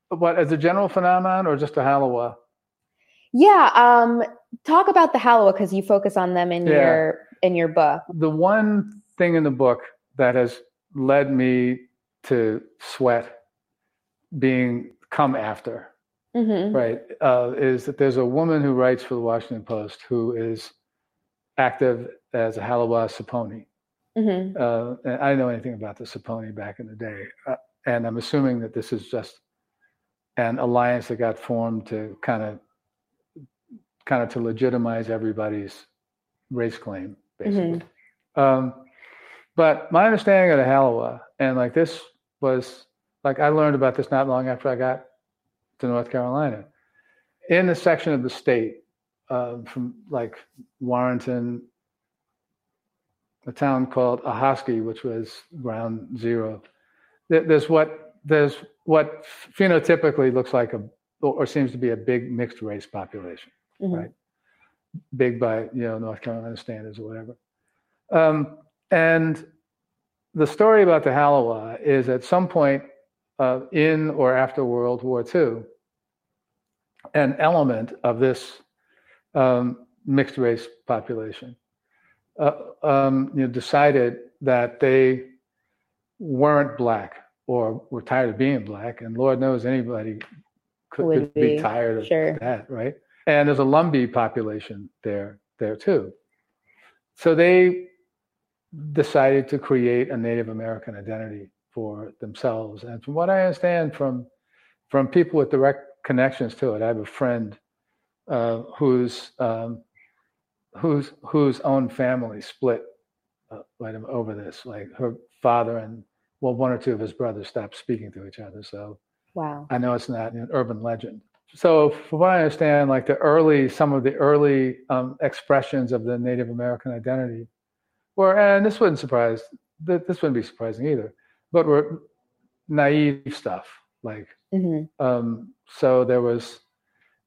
what as a general phenomenon or just a Halawa? Yeah, um, talk about the Halawa because you focus on them in yeah. your in your book. The one thing in the book that has led me to sweat being come after, mm-hmm. right, uh, is that there's a woman who writes for the Washington Post who is active as a Halawa Saponi. Mm-hmm. Uh, and I didn't know anything about the Saponi back in the day. Uh, and I'm assuming that this is just an alliance that got formed to kind of kind of to legitimize everybody's race claim, basically. Mm-hmm. Um, But my understanding of the Halawa, and like this was, like I learned about this not long after I got to North Carolina, in the section of the state um, from like Warrenton, a town called Ahoskie, which was ground zero. There's what there's what phenotypically looks like a or seems to be a big mixed race population, mm-hmm. right? Big by you know North Carolina standards or whatever. Um, And the story about the Halawa is at some point uh, in or after World War Two, an element of this um, mixed race population uh, um, you know, decided that they weren't black or were tired of being black. And Lord knows anybody could, could be. be tired of sure. that, right? And there's a Lumbee population there, there too. So they decided to create a Native American identity for themselves. And from what I understand from from people with direct connections to it, I have a friend uh, whose um, whose whose own family split uh, let him over this. Like her father and, well, one or two of his brothers stopped speaking to each other. So wow, I know it's not an urban legend. So from what I understand, like the early, some of the early um, expressions of the Native American identity were, and this wouldn't surprise, th- this wouldn't be surprising either, but were naive stuff. Like, mm-hmm. um, so there was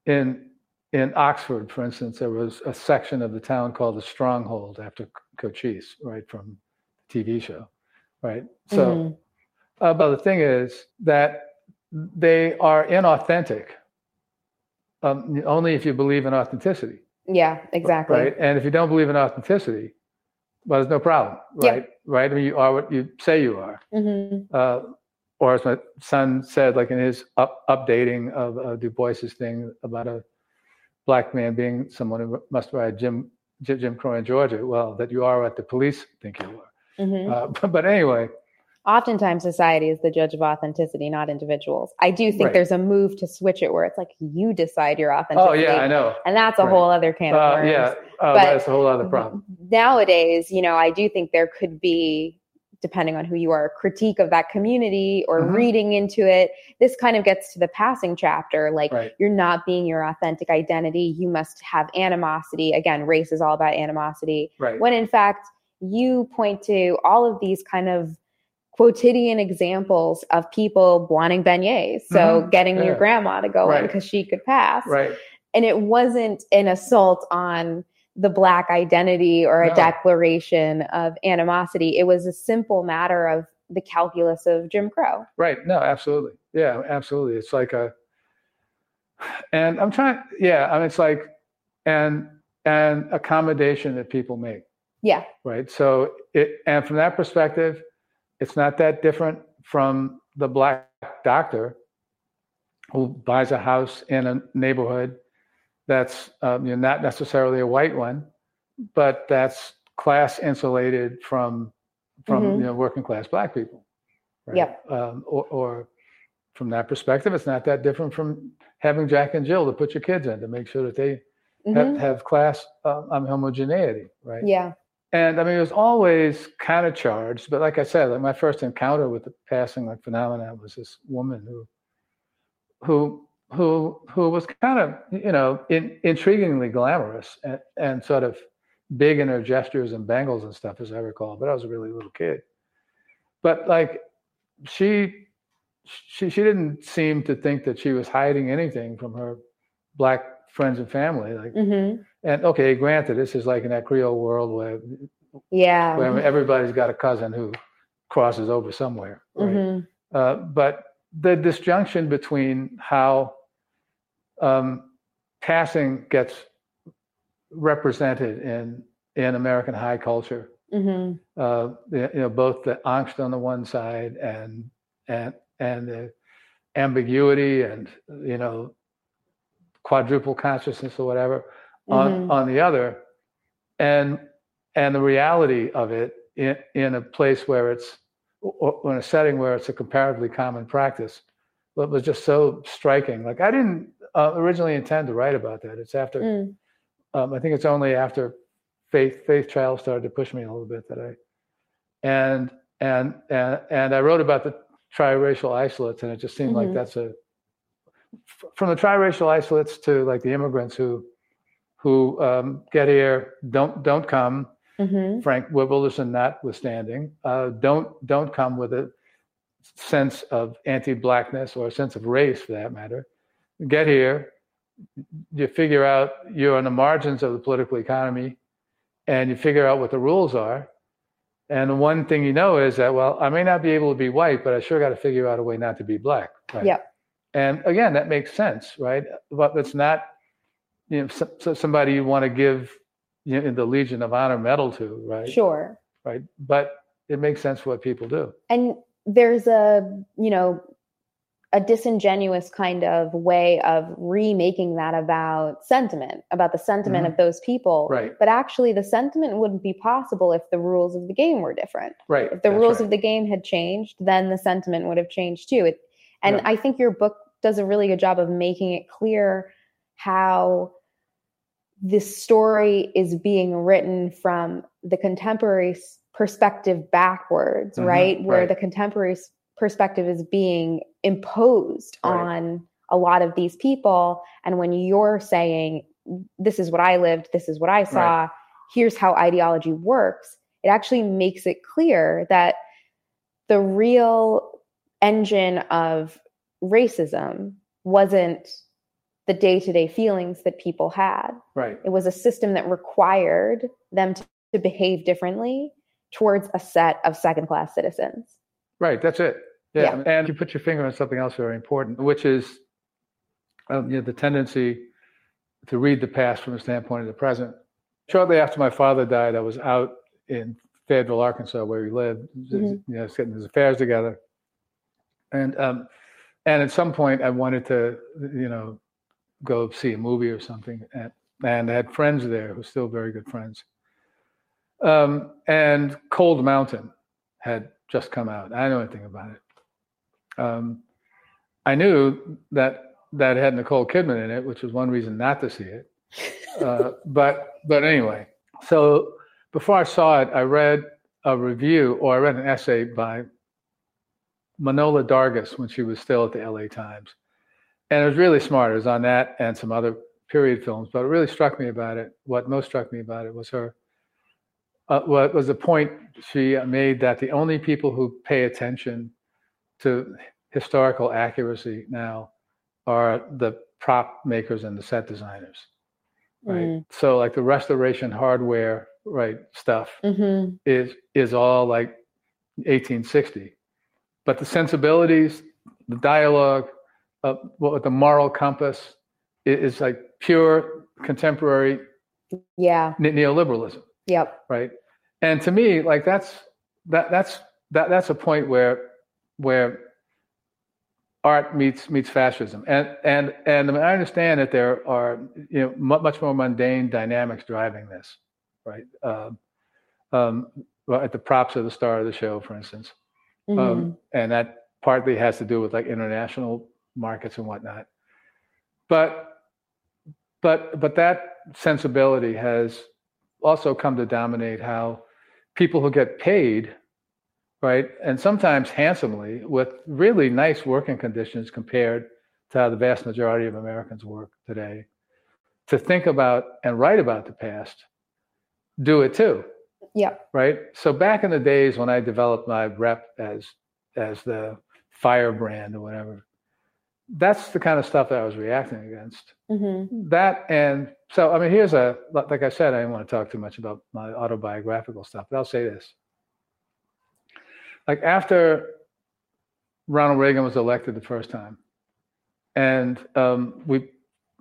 in in Oxford, for instance, there was a section of the town called the Stronghold after Cochise, right, from the T V show, right? So, mm-hmm. uh, but the thing is that they are inauthentic. Um, only if you believe in authenticity. Yeah, exactly. Right, and if you don't believe in authenticity, well, there's no problem, right? Yep. Right. I mean, you are what you say you are. Mm-hmm. Uh, or as my son said, like in his up, updating of uh, Du Bois's thing about a black man being someone who must ride Jim Jim, Jim Crow in Georgia. Well, that you are what the police think you are. Mm-hmm. Uh, but, but anyway. Oftentimes society is the judge of authenticity, not individuals. I do think right. there's a move to switch it where it's like you decide your authenticity. Oh, yeah, I know. And that's a right. whole other can of worms. Uh, yeah, oh, that's a whole other problem. Nowadays, you know, I do think there could be, depending on who you are, a critique of that community or mm-hmm. reading into it. This kind of gets to the passing chapter. Like right. you're not being your authentic identity. You must have animosity. Again, race is all about animosity. Right. When in fact, you point to all of these kind of quotidian examples of people wanting beignets. So mm-hmm. getting yeah. your grandma to go right. in because she could pass. Right. And it wasn't an assault on the Black identity or a no. declaration of animosity. It was a simple matter of the calculus of Jim Crow. Right. No, absolutely. Yeah, absolutely. It's like a, and I'm trying, yeah, I mean, it's like an, an accommodation that people make. Yeah. Right. So it, and from that perspective, it's not that different from the Black doctor who buys a house in a neighborhood that's um, you know, not necessarily a white one, but that's class insulated from from mm-hmm. you know, working class Black people. Right? Yep. Um, or, or from that perspective, it's not that different from having Jack and Jill to put your kids in to make sure that they mm-hmm. have, have class um, homogeneity, right? Yeah. And I mean, it was always kind of charged, but like I said, like my first encounter with the passing like phenomenon was this woman who, who, who, who was kind of, you know, in, intriguingly glamorous and, and sort of big in her gestures and bangles and stuff, as I recall. But I was a really little kid. But like, she, she, she didn't seem to think that she was hiding anything from her Black friends and family, like, mm-hmm. and okay, granted, this is like in that Creole world where, yeah, where everybody's got a cousin who crosses over somewhere, right? Mm-hmm. Uh, but the disjunction between how um, passing gets represented in in American high culture, mm-hmm. uh, you know, both the angst on the one side and and and the ambiguity and you know. quadruple consciousness or whatever on, mm-hmm. on the other and and the reality of it in, in a place where it's or in a setting where it's a comparatively common practice, but was just so striking. Like I didn't uh, originally intend to write about that. It's after mm. um, I think it's only after Faith Faith Child started to push me a little bit that I and and and, and I wrote about the triracial isolates, and it just seemed mm-hmm. like that's a from the triracial isolates to like the immigrants who, who um, get here, don't don't come. Mm-hmm. Frank Wilderson notwithstanding, uh, don't don't come with a sense of anti-Blackness or a sense of race for that matter. Get here, you figure out you're on the margins of the political economy, and you figure out what the rules are. And the one thing you know is that well, I may not be able to be white, but I sure got to figure out a way not to be Black. Right? Yeah. And again, that makes sense, right? But it's not, you know, so, so somebody you want to give, you know, the Legion of Honor medal to, right? Sure. Right, but it makes sense for what people do. And there's a, you know, a disingenuous kind of way of remaking that about sentiment, about the sentiment mm-hmm. of those people. Right. But actually, the sentiment wouldn't be possible if the rules of the game were different. Right. If the That's rules right. of the game had changed, then the sentiment would have changed too. It. And yeah. I think your book does a really good job of making it clear how this story is being written from the contemporary perspective backwards, mm-hmm, right? Where right. the contemporary perspective is being imposed right. on a lot of these people. And when you're saying, this is what I lived, this is what I saw, right. here's how ideology works, it actually makes it clear that the real engine of racism wasn't the day-to-day feelings that people had. Right. It was a system that required them to, to behave differently towards a set of second-class citizens. Right. That's it. Yeah. yeah. And you put your finger on something else very important, which is um, you know, the tendency to read the past from the standpoint of the present. Shortly after my father died, I was out in Fayetteville, Arkansas, where we lived, mm-hmm. you know, getting his affairs together. And um, and at some point I wanted to, you know, go see a movie or something. And, and I had friends there who were still very good friends. Um, and Cold Mountain had just come out. I didn't know anything about it. Um, I knew that that had Nicole Kidman in it, which was one reason not to see it. Uh, but but anyway, so before I saw it, I read a review, or I read an essay by Manola Dargis when she was still at the L A Times. And it was really smart. It was on that and some other period films, but it really struck me about it. What most struck me about it was her, uh, what was the point she made that the only people who pay attention to historical accuracy now are the prop makers and the set designers. Right. Mm. So like the restoration hardware, right, stuff mm-hmm. is is all like eighteen sixty. But the sensibilities, the dialogue, uh, well, the moral compass is, is like pure contemporary yeah. ne- neoliberalism. Yep. Right. And to me, like that's that that's that that's a point where where art meets meets fascism. And and and I mean, I understand that there are you know much more mundane dynamics driving this, right? Um, um, well, at the props of the star of the show, for instance. Mm-hmm. Um, and that partly has to do with like international markets and whatnot, but but but that sensibility has also come to dominate how people who get paid, right, and sometimes handsomely with really nice working conditions compared to how the vast majority of Americans work today, to think about and write about the past, do it too. Yeah. Right. So back in the days when I developed my rep as as the firebrand or whatever, that's the kind of stuff that I was reacting against. Mm-hmm. That and so I mean, here's a like I said, I didn't want to talk too much about my autobiographical stuff, but I'll say this: like after Ronald Reagan was elected the first time, and um, we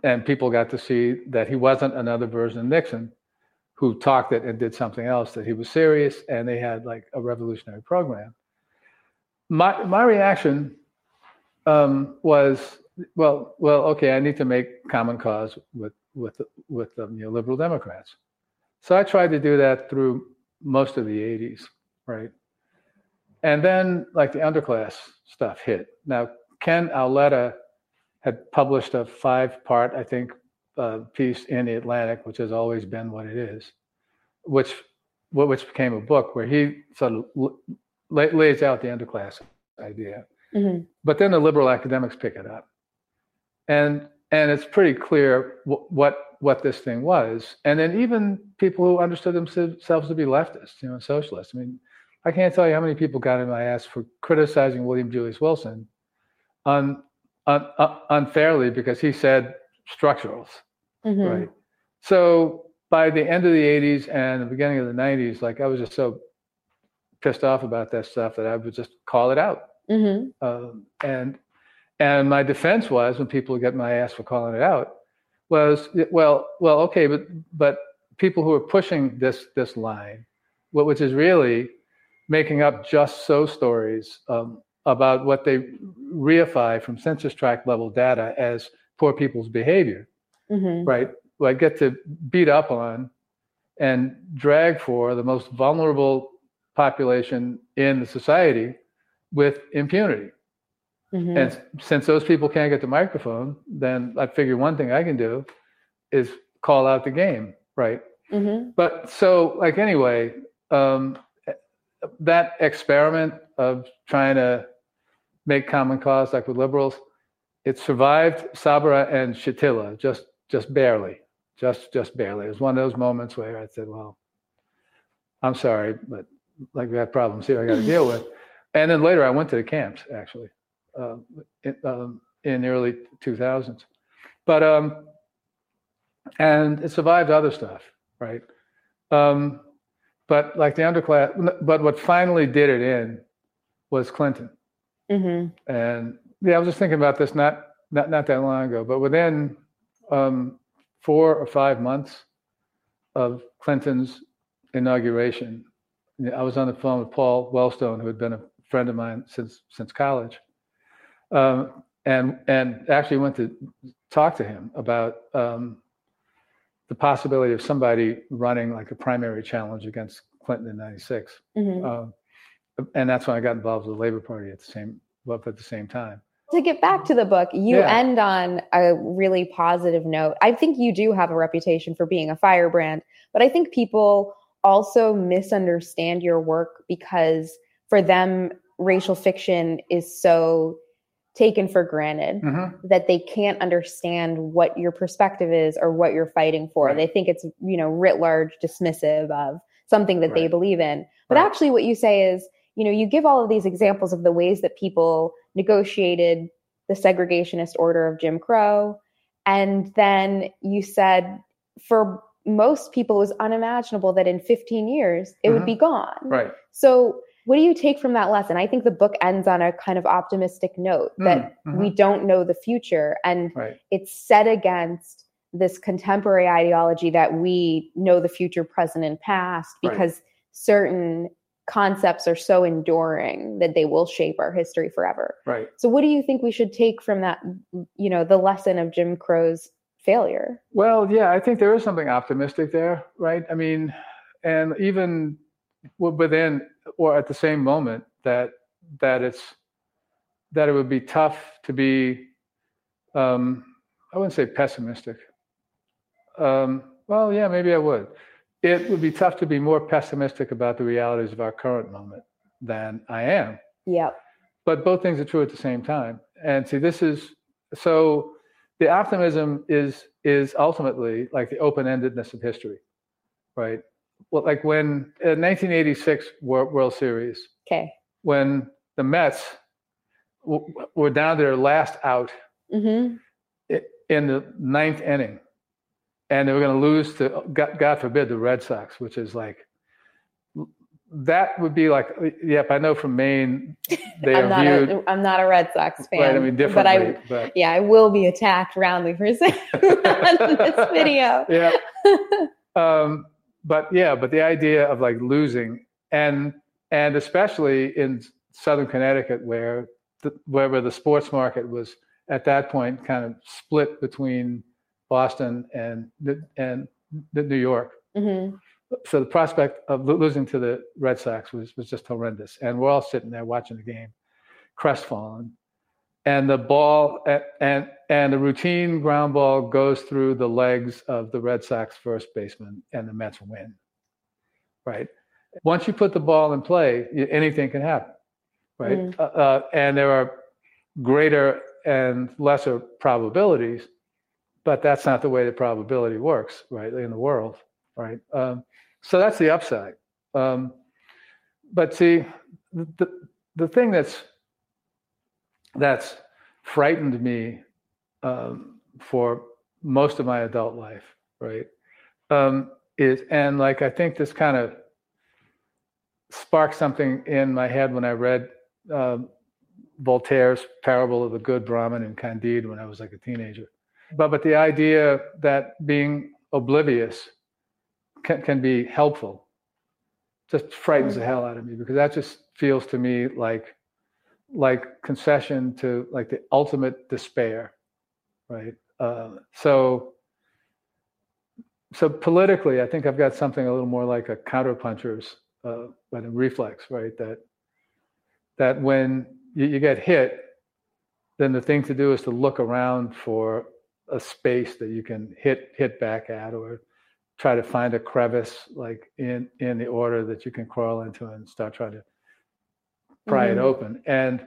and people got to see that he wasn't another version of Nixon, who talked it and did something else, that he was serious and they had like a revolutionary program. My my reaction um, was, well, well, okay, I need to make common cause with with with the you know, liberal Democrats. So I tried to do that through most of the eighties, right? And then like the underclass stuff hit. Now, Ken Auletta had published a five-part, I think, Uh, piece in The Atlantic, which has always been what it is, which which became a book where he sort of l- lays out the underclass idea. Mm-hmm. But then the liberal academics pick it up, and and it's pretty clear w- what what this thing was. And then even people who understood themselves to be leftists, you know, socialists. I mean, I can't tell you how many people got in my ass for criticizing William Julius Wilson un, un, un, unfairly because he said structurals, mm-hmm. right? So by the end of the eighties and the beginning of the nineties, like I was just so pissed off about that stuff that I would just call it out. Mm-hmm. Um, and and my defense was, when people get my ass for calling it out, was well, well, okay, but but people who are pushing this this line, which is really making up just so stories um, about what they reify from census tract level data as poor people's behavior, mm-hmm. right? Who I get to beat up on and drag for the most vulnerable population in the society with impunity. Mm-hmm. And since those people can't get the microphone, then I figure one thing I can do is call out the game, right? Mm-hmm. But so, like, anyway, um, that experiment of trying to make common cause, like with liberals, it survived Sabra and Shatila just just barely, just just barely. It was one of those moments where I said, "Well, I'm sorry, but like we have problems here, I got to deal with." And then later, I went to the camps actually uh, in, um, in the early two thousands, but um, and it survived other stuff, right? Um, but like the underclass, but what finally did it in was Clinton. Mm-hmm. And yeah, I was just thinking about this not not not that long ago, but within um, four or five months of Clinton's inauguration, I was on the phone with Paul Wellstone, who had been a friend of mine since since college, um, and and actually went to talk to him about um, the possibility of somebody running like a primary challenge against Clinton in ninety-six. Mm-hmm. Um, and that's when I got involved with the Labor Party at the same, but at the same time. To get back to the book, you yeah. end on a really positive note. I think you do have a reputation for being a firebrand, but I think people also misunderstand your work because for them, racial fiction is so taken for granted mm-hmm. that they can't understand what your perspective is or what you're fighting for. Right. They think it's, you know, writ large, dismissive of something that right. they believe in. But right. actually what you say is, you know, you give all of these examples of the ways that people negotiated the segregationist order of Jim Crow. And then you said for most people, it was unimaginable that in fifteen years, it mm-hmm. would be gone. Right. So what do you take from that lesson? I think the book ends on a kind of optimistic note that mm-hmm. we don't know the future. And right. it's set against this contemporary ideology that we know the future, present, and past because right. certain concepts are so enduring that they will shape our history forever. Right. So what do you think we should take from that, you know, the lesson of Jim Crow's failure? Well, yeah, I think there is something optimistic there, right? I mean, and even within or at the same moment that that it's that it would be tough to be um, I wouldn't say pessimistic. Um, well, yeah, maybe I would. It would be tough to be more pessimistic about the realities of our current moment than I am. Yeah. But both things are true at the same time. And see, this is, so the optimism is is ultimately like the open-endedness of history, right? Well, like when, in nineteen eighty-six World, World Series, okay, when the Mets w- were down to their last out mm-hmm. in the ninth inning. And they were going to lose to, God forbid, the Red Sox, which is like, that would be like, yep, I know from Maine, they I'm are not viewed. A, I'm not a Red Sox fan. Right, I mean, differently. But, I, but. Yeah, I will be attacked roundly for saying that in this video. Yeah. um, but yeah, but the idea of like losing, and and especially in Southern Connecticut, where the, where, where the sports market was at that point kind of split between Boston and and New York. Mm-hmm. So the prospect of losing to the Red Sox was, was just horrendous. And we're all sitting there watching the game, crestfallen. And the ball and and the routine ground ball goes through the legs of the Red Sox first baseman, and the Mets win. Right. Once you put the ball in play, anything can happen. Right. Mm-hmm. Uh, uh, and there are greater and lesser probabilities. But that's not the way the probability works, right, in the world, right? Um, so that's the upside. Um, but see, the the thing that's that's frightened me um, for most of my adult life, right, um, is, and like I think this kind of sparked something in my head when I read um, Voltaire's Parable of the Good Brahmin and Candide when I was like a teenager. But but the idea that being oblivious can, can be helpful just frightens the hell out of me, because that just feels to me like like concession to like the ultimate despair, right? Uh, so so politically, I think I've got something a little more like a counterpuncher's uh, but a reflex, right? That that when you, you get hit, then the thing to do is to look around for a space that you can hit hit back at, or try to find a crevice like in, in the order that you can crawl into and start trying to pry mm-hmm. it open. And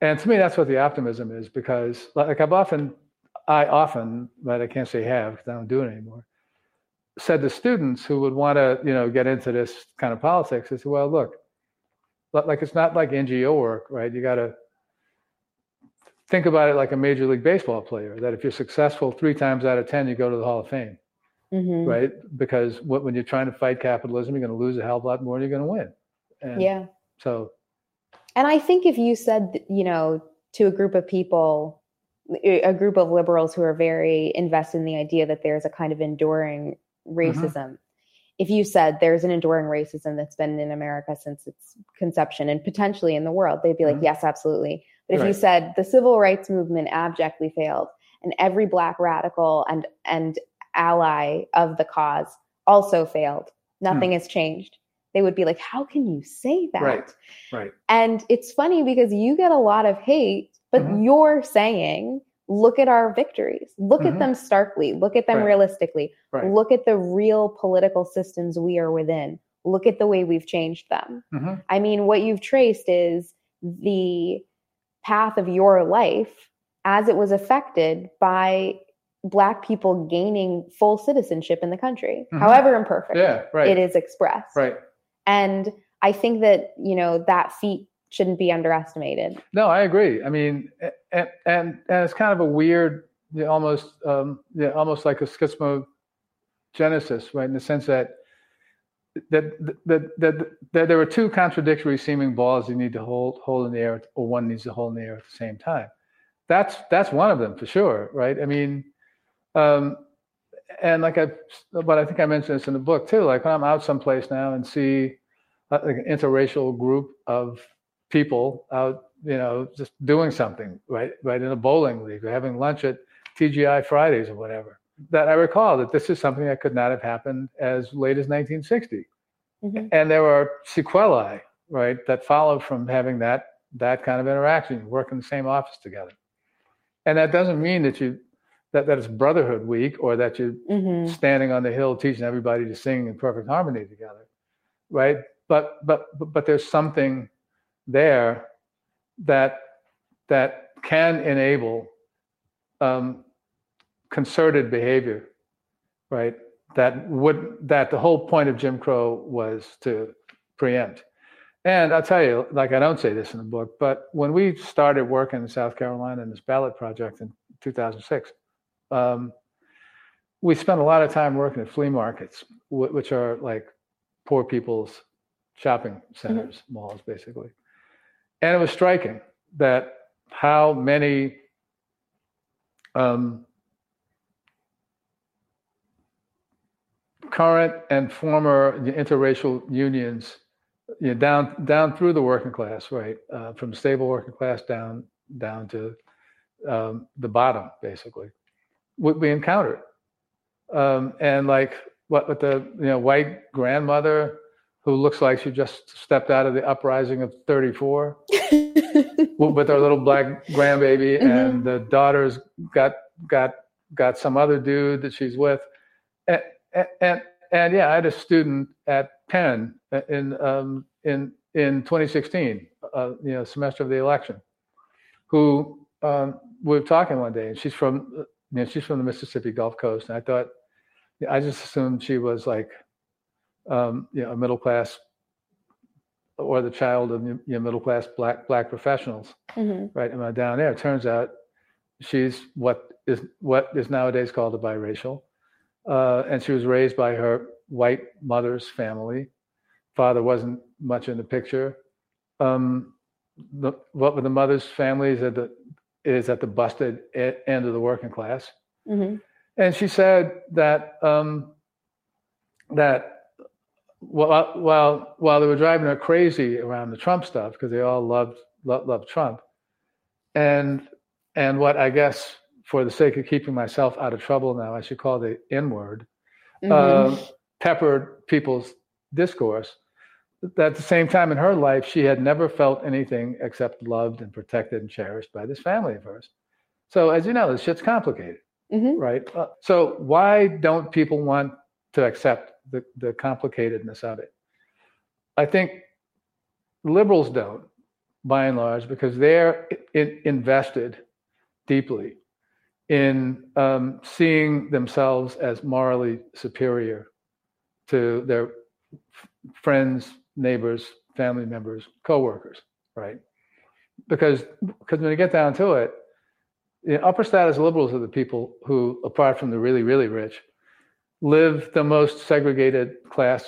and to me, that's what the optimism is, because like I've often, I often, but I can't say have because I don't do it anymore, said to students who would want to, you know, get into this kind of politics, I said, well, look, like it's not like N G O work, right? You got to think about it like a Major League Baseball player, that if you're successful three times out of ten, you go to the Hall of Fame, mm-hmm. right? Because what, when you're trying to fight capitalism, you're going to lose a hell of a lot more than you're going to win. And yeah. So. And I think if you said, you know, to a group of people, a group of liberals who are very invested in the idea that there's a kind of enduring racism, mm-hmm. if you said there's an enduring racism that's been in America since its conception and potentially in the world, they'd be like, mm-hmm. yes, absolutely. But if right. you said the civil rights movement abjectly failed and every black radical and, and ally of the cause also failed, nothing mm. has changed, they would be like, how can you say that? Right, right. And it's funny because you get a lot of hate, but mm-hmm. you're saying, look at our victories, look mm-hmm. at them starkly, look at them right. realistically, right. look at the real political systems we are within, look at the way we've changed them. Mm-hmm. I mean, what you've traced is the path of your life as it was affected by Black people gaining full citizenship in the country, mm-hmm. however imperfect yeah, right. it is expressed. Right. And I think that, you know, that feat shouldn't be underestimated. No, I agree. I mean, and and, and it's kind of a weird, you know, almost, um, you know, almost like a schismogenesis, right? In the sense that that, that that that there are two contradictory seeming balls you need to hold hold in the air, or one needs to hold in the air at the same time. That's that's one of them for sure, right? I mean, um, and like I, but I think I mentioned this in the book too. Like when I'm out someplace now and see like an interracial group of people out, you know, just doing something, right, right in a bowling league or having lunch at T G I Fridays or whatever, that I recall that this is something that could not have happened as late as nineteen sixty. Mm-hmm. And there are sequelae, right, that follow from having that that kind of interaction. You work in the same office together. And that doesn't mean that you that, that it's Brotherhood Week or that you're mm-hmm. standing on the hill teaching everybody to sing in perfect harmony together, right? But but but there's something there that that can enable um, concerted behavior, right? That would that the whole point of Jim Crow was to preempt. And I'll tell you, like I don't say this in the book, but when we started working in South Carolina in this ballot project in two thousand six, um, we spent a lot of time working at flea markets, w- which are like poor people's shopping centers, mm-hmm. malls, basically. And it was striking that how many um, current and former interracial unions, you know, down down through the working class, right, uh, from stable working class down down to um, the bottom, basically, what we encountered, um, and like what with the you know white grandmother who looks like she just stepped out of the uprising of thirty-four with her little black grandbaby, mm-hmm. and the daughter's got got got some other dude that she's with, and and and yeah, I had a student at Penn in um, in in twenty sixteen, uh, you know, semester of the election, who um, we were talking one day, and she's from you know she's from the Mississippi Gulf Coast, and I thought I just assumed she was like. Um, you know, a middle class, or the child of you know, middle class black black professionals, mm-hmm. right? And down there, it turns out she's what is what is nowadays called a biracial, uh, and she was raised by her white mother's family. Father wasn't much in the picture. Um, the, what with the mother's family is at the is at the busted end of the working class, mm-hmm. and she said that um, that. While while while they were driving her crazy around the Trump stuff, because they all loved loved, loved Trump, and and what I guess for the sake of keeping myself out of trouble now, I should call the N-word, mm-hmm. uh, peppered people's discourse. At the same time in her life, she had never felt anything except loved and protected and cherished by this family of hers. So as you know, this shit's complicated, mm-hmm. right? Uh, so why don't people want to accept the, the complicatedness of it. I think liberals don't, by and large, because they're in, invested deeply in um, seeing themselves as morally superior to their f- friends, neighbors, family members, coworkers, right? Because because when you get down to it, the upper status liberals are the people who, apart from the really, really rich, live the most segregated class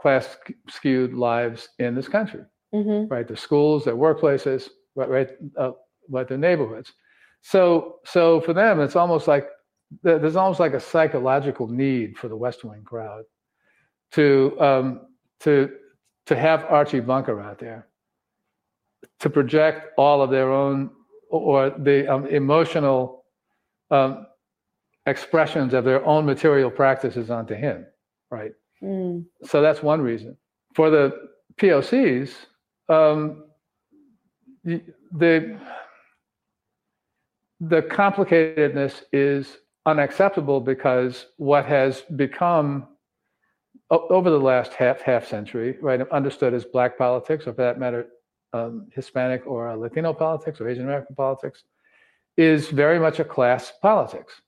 class skewed lives in this country, mm-hmm. right? Their schools, their workplaces, right, right, uh, right, their neighborhoods. So, so for them, it's almost like there's almost like a psychological need for the West Wing crowd to um, to to have Archie Bunker out there to project all of their own or the um, emotional um, expressions of their own material practices onto him, right? Mm. So that's one reason. For the P O Cs, um, the the complicatedness is unacceptable because what has become o- over the last half half century, right, understood as black politics, or for that matter, Um, Hispanic or Latino politics or Asian American politics, is very much a class politics,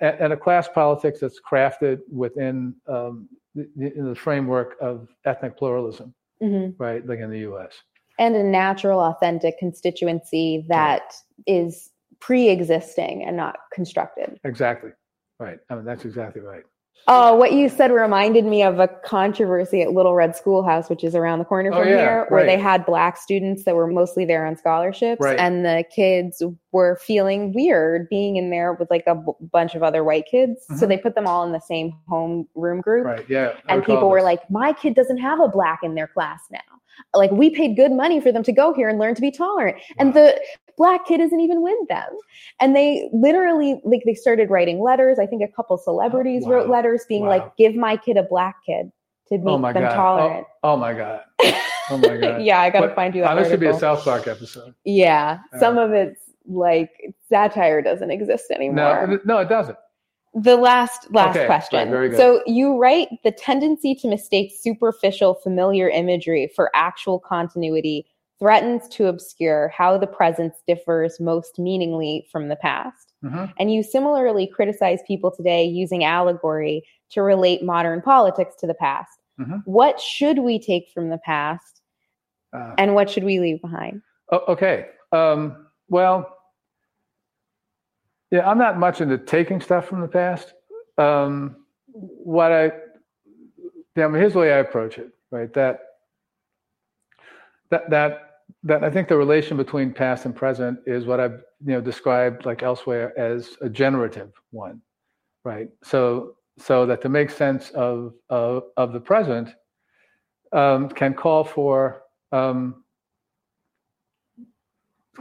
and, and a class politics that's crafted within um, the, in the framework of ethnic pluralism, mm-hmm. right? Like in the U S And a natural, authentic constituency that yeah. is pre-existing and not constructed. Exactly, right. I mean, that's exactly right. Oh, uh, what you said reminded me of a controversy at Little Red Schoolhouse, which is around the corner from oh, yeah, here, where right. they had black students that were mostly there on scholarships, right. and the kids were feeling weird being in there with like a b- bunch of other white kids. Mm-hmm. So they put them all in the same home room group. Right. Yeah. I and people were like, my kid doesn't have a black in their class now. Like, we paid good money for them to go here and learn to be tolerant. Wow. And the black kid isn't even with them. And they literally, like, they started writing letters. I think a couple celebrities wow. wrote letters being wow. like, give my kid a black kid to make oh them God. tolerant. Oh, oh, my God. Oh, my God. Yeah, I got to find you that article. This should be a South Park episode. Yeah. Uh, some of it's, like, satire doesn't exist anymore. No, no it doesn't. The last last okay, question. Right, so you write, the tendency to mistake superficial familiar imagery for actual continuity threatens to obscure how the present differs most meaningly from the past. Mm-hmm. And you similarly criticize people today using allegory to relate modern politics to the past. Mm-hmm. What should we take from the past uh, and what should we leave behind? Okay. Um, well... Yeah, I'm not much into taking stuff from the past. Um, what I, yeah, I mean, here's the way I approach it, right? That, that, that, that I think the relation between past and present is what I've, you know, described like elsewhere as a generative one, right? So, so that to make sense of of, of the present um, can call for um,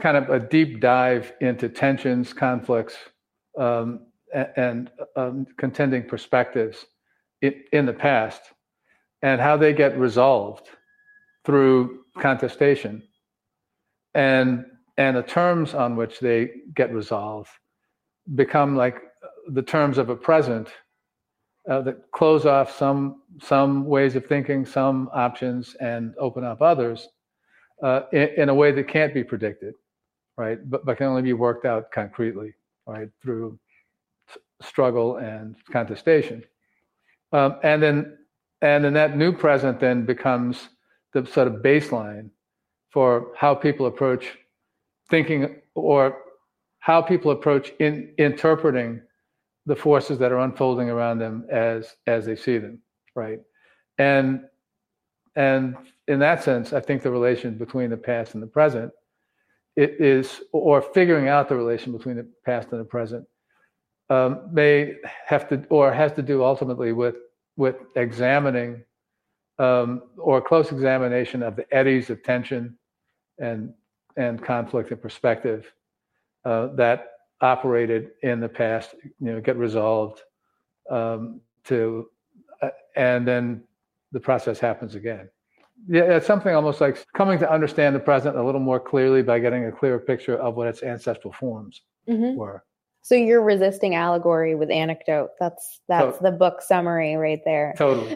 kind of a deep dive into tensions, conflicts, um, and, and um, contending perspectives in, in the past, and how they get resolved through contestation, and and the terms on which they get resolved become like the terms of a present uh, that close off some some ways of thinking, some options, and open up others uh, in, in a way that can't be predicted. Right, but, but can only be worked out concretely, right, through s- struggle and contestation, um, and then and then that new present then becomes the sort of baseline for how people approach thinking or how people approach in interpreting the forces that are unfolding around them as as they see them, right, and and in that sense, I think the relation between the past and the present. It is, or figuring out the relation between the past and the present, um, may have to, or has to do ultimately with with examining, um, or close examination of the eddies of tension, and and conflict and perspective uh, that operated in the past, you know, get resolved, um, to, uh, and then the process happens again. Yeah, it's something almost like coming to understand the present a little more clearly by getting a clearer picture of what its ancestral forms mm-hmm. were. So you're resisting allegory with anecdote. That's that's totally. The book summary right there. Totally.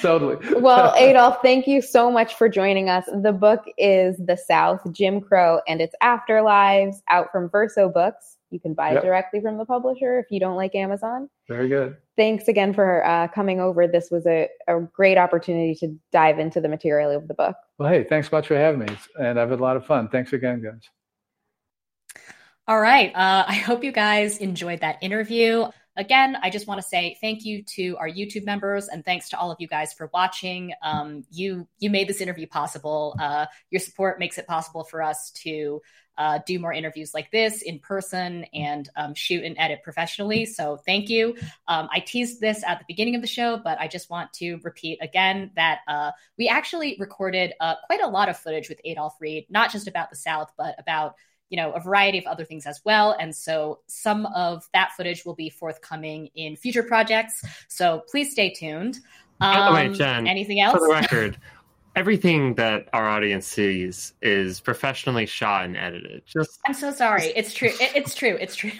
Totally. Well, Adolf, thank you so much for joining us. The book is The South, Jim Crow and Its Afterlives, out from Verso Books. You can buy yep. it directly from the publisher if you don't like Amazon. Very good. Thanks again for uh, coming over. This was a, a great opportunity to dive into the material of the book. Well, hey, thanks much for having me. And I've had a lot of fun. Thanks again, guys. All right. Uh, I hope you guys enjoyed that interview. Again, I just want to say thank you to our YouTube members and thanks to all of you guys for watching. Um, you you made this interview possible. Uh, your support makes it possible for us to uh, do more interviews like this in person and um, shoot and edit professionally. So thank you. Um, I teased this at the beginning of the show, but I just want to repeat again that uh, we actually recorded uh, quite a lot of footage with Adolf Reed, not just about the South, but about you know, a variety of other things as well. And so some of that footage will be forthcoming in future projects. So please stay tuned. Um, By the way, Jen, anything else? For the record, everything that our audience sees is professionally shot and edited. Just I'm so sorry. It's true. It, it's true. It's true.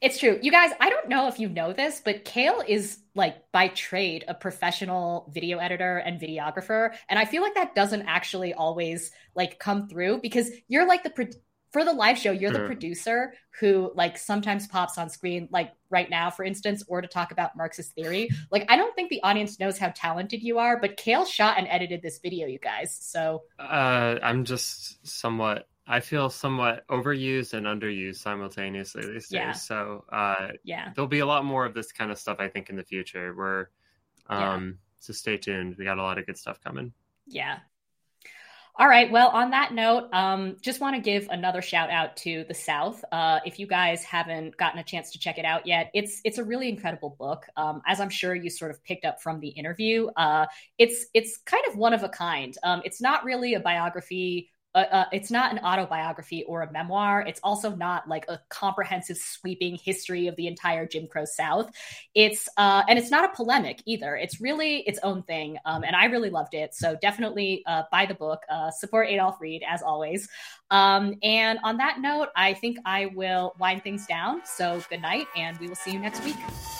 It's true. You guys, I don't know if you know this, but Kale is like by trade a professional video editor and videographer. And I feel like that doesn't actually always like come through because you're like the pro- for the live show, you're mm-hmm. the producer who like sometimes pops on screen, like right now, for instance, or to talk about Marxist theory. Like, I don't think the audience knows how talented you are, but Kale shot and edited this video, you guys. So uh, I'm just somewhat. I feel somewhat overused and underused simultaneously these days. Yeah. So uh, yeah. there'll be a lot more of this kind of stuff, I think, in the future. We're um, yeah. So stay tuned. We got a lot of good stuff coming. Yeah. All right. Well, on that note, um, just want to give another shout out to The South. Uh, if you guys haven't gotten a chance to check it out yet, it's it's a really incredible book. Um, as I'm sure you sort of picked up from the interview, uh, it's it's kind of one of a kind. Um, it's not really a biography. Uh, uh, it's not an autobiography or a memoir. It's also not like a comprehensive sweeping history of the entire Jim Crow South. It's uh, and it's not a polemic either. It's really its own thing. Um, and I really loved it. So definitely uh, buy the book, uh, support Adolf Reed as always. Um, and on that note, I think I will wind things down. So good night and we will see you next week.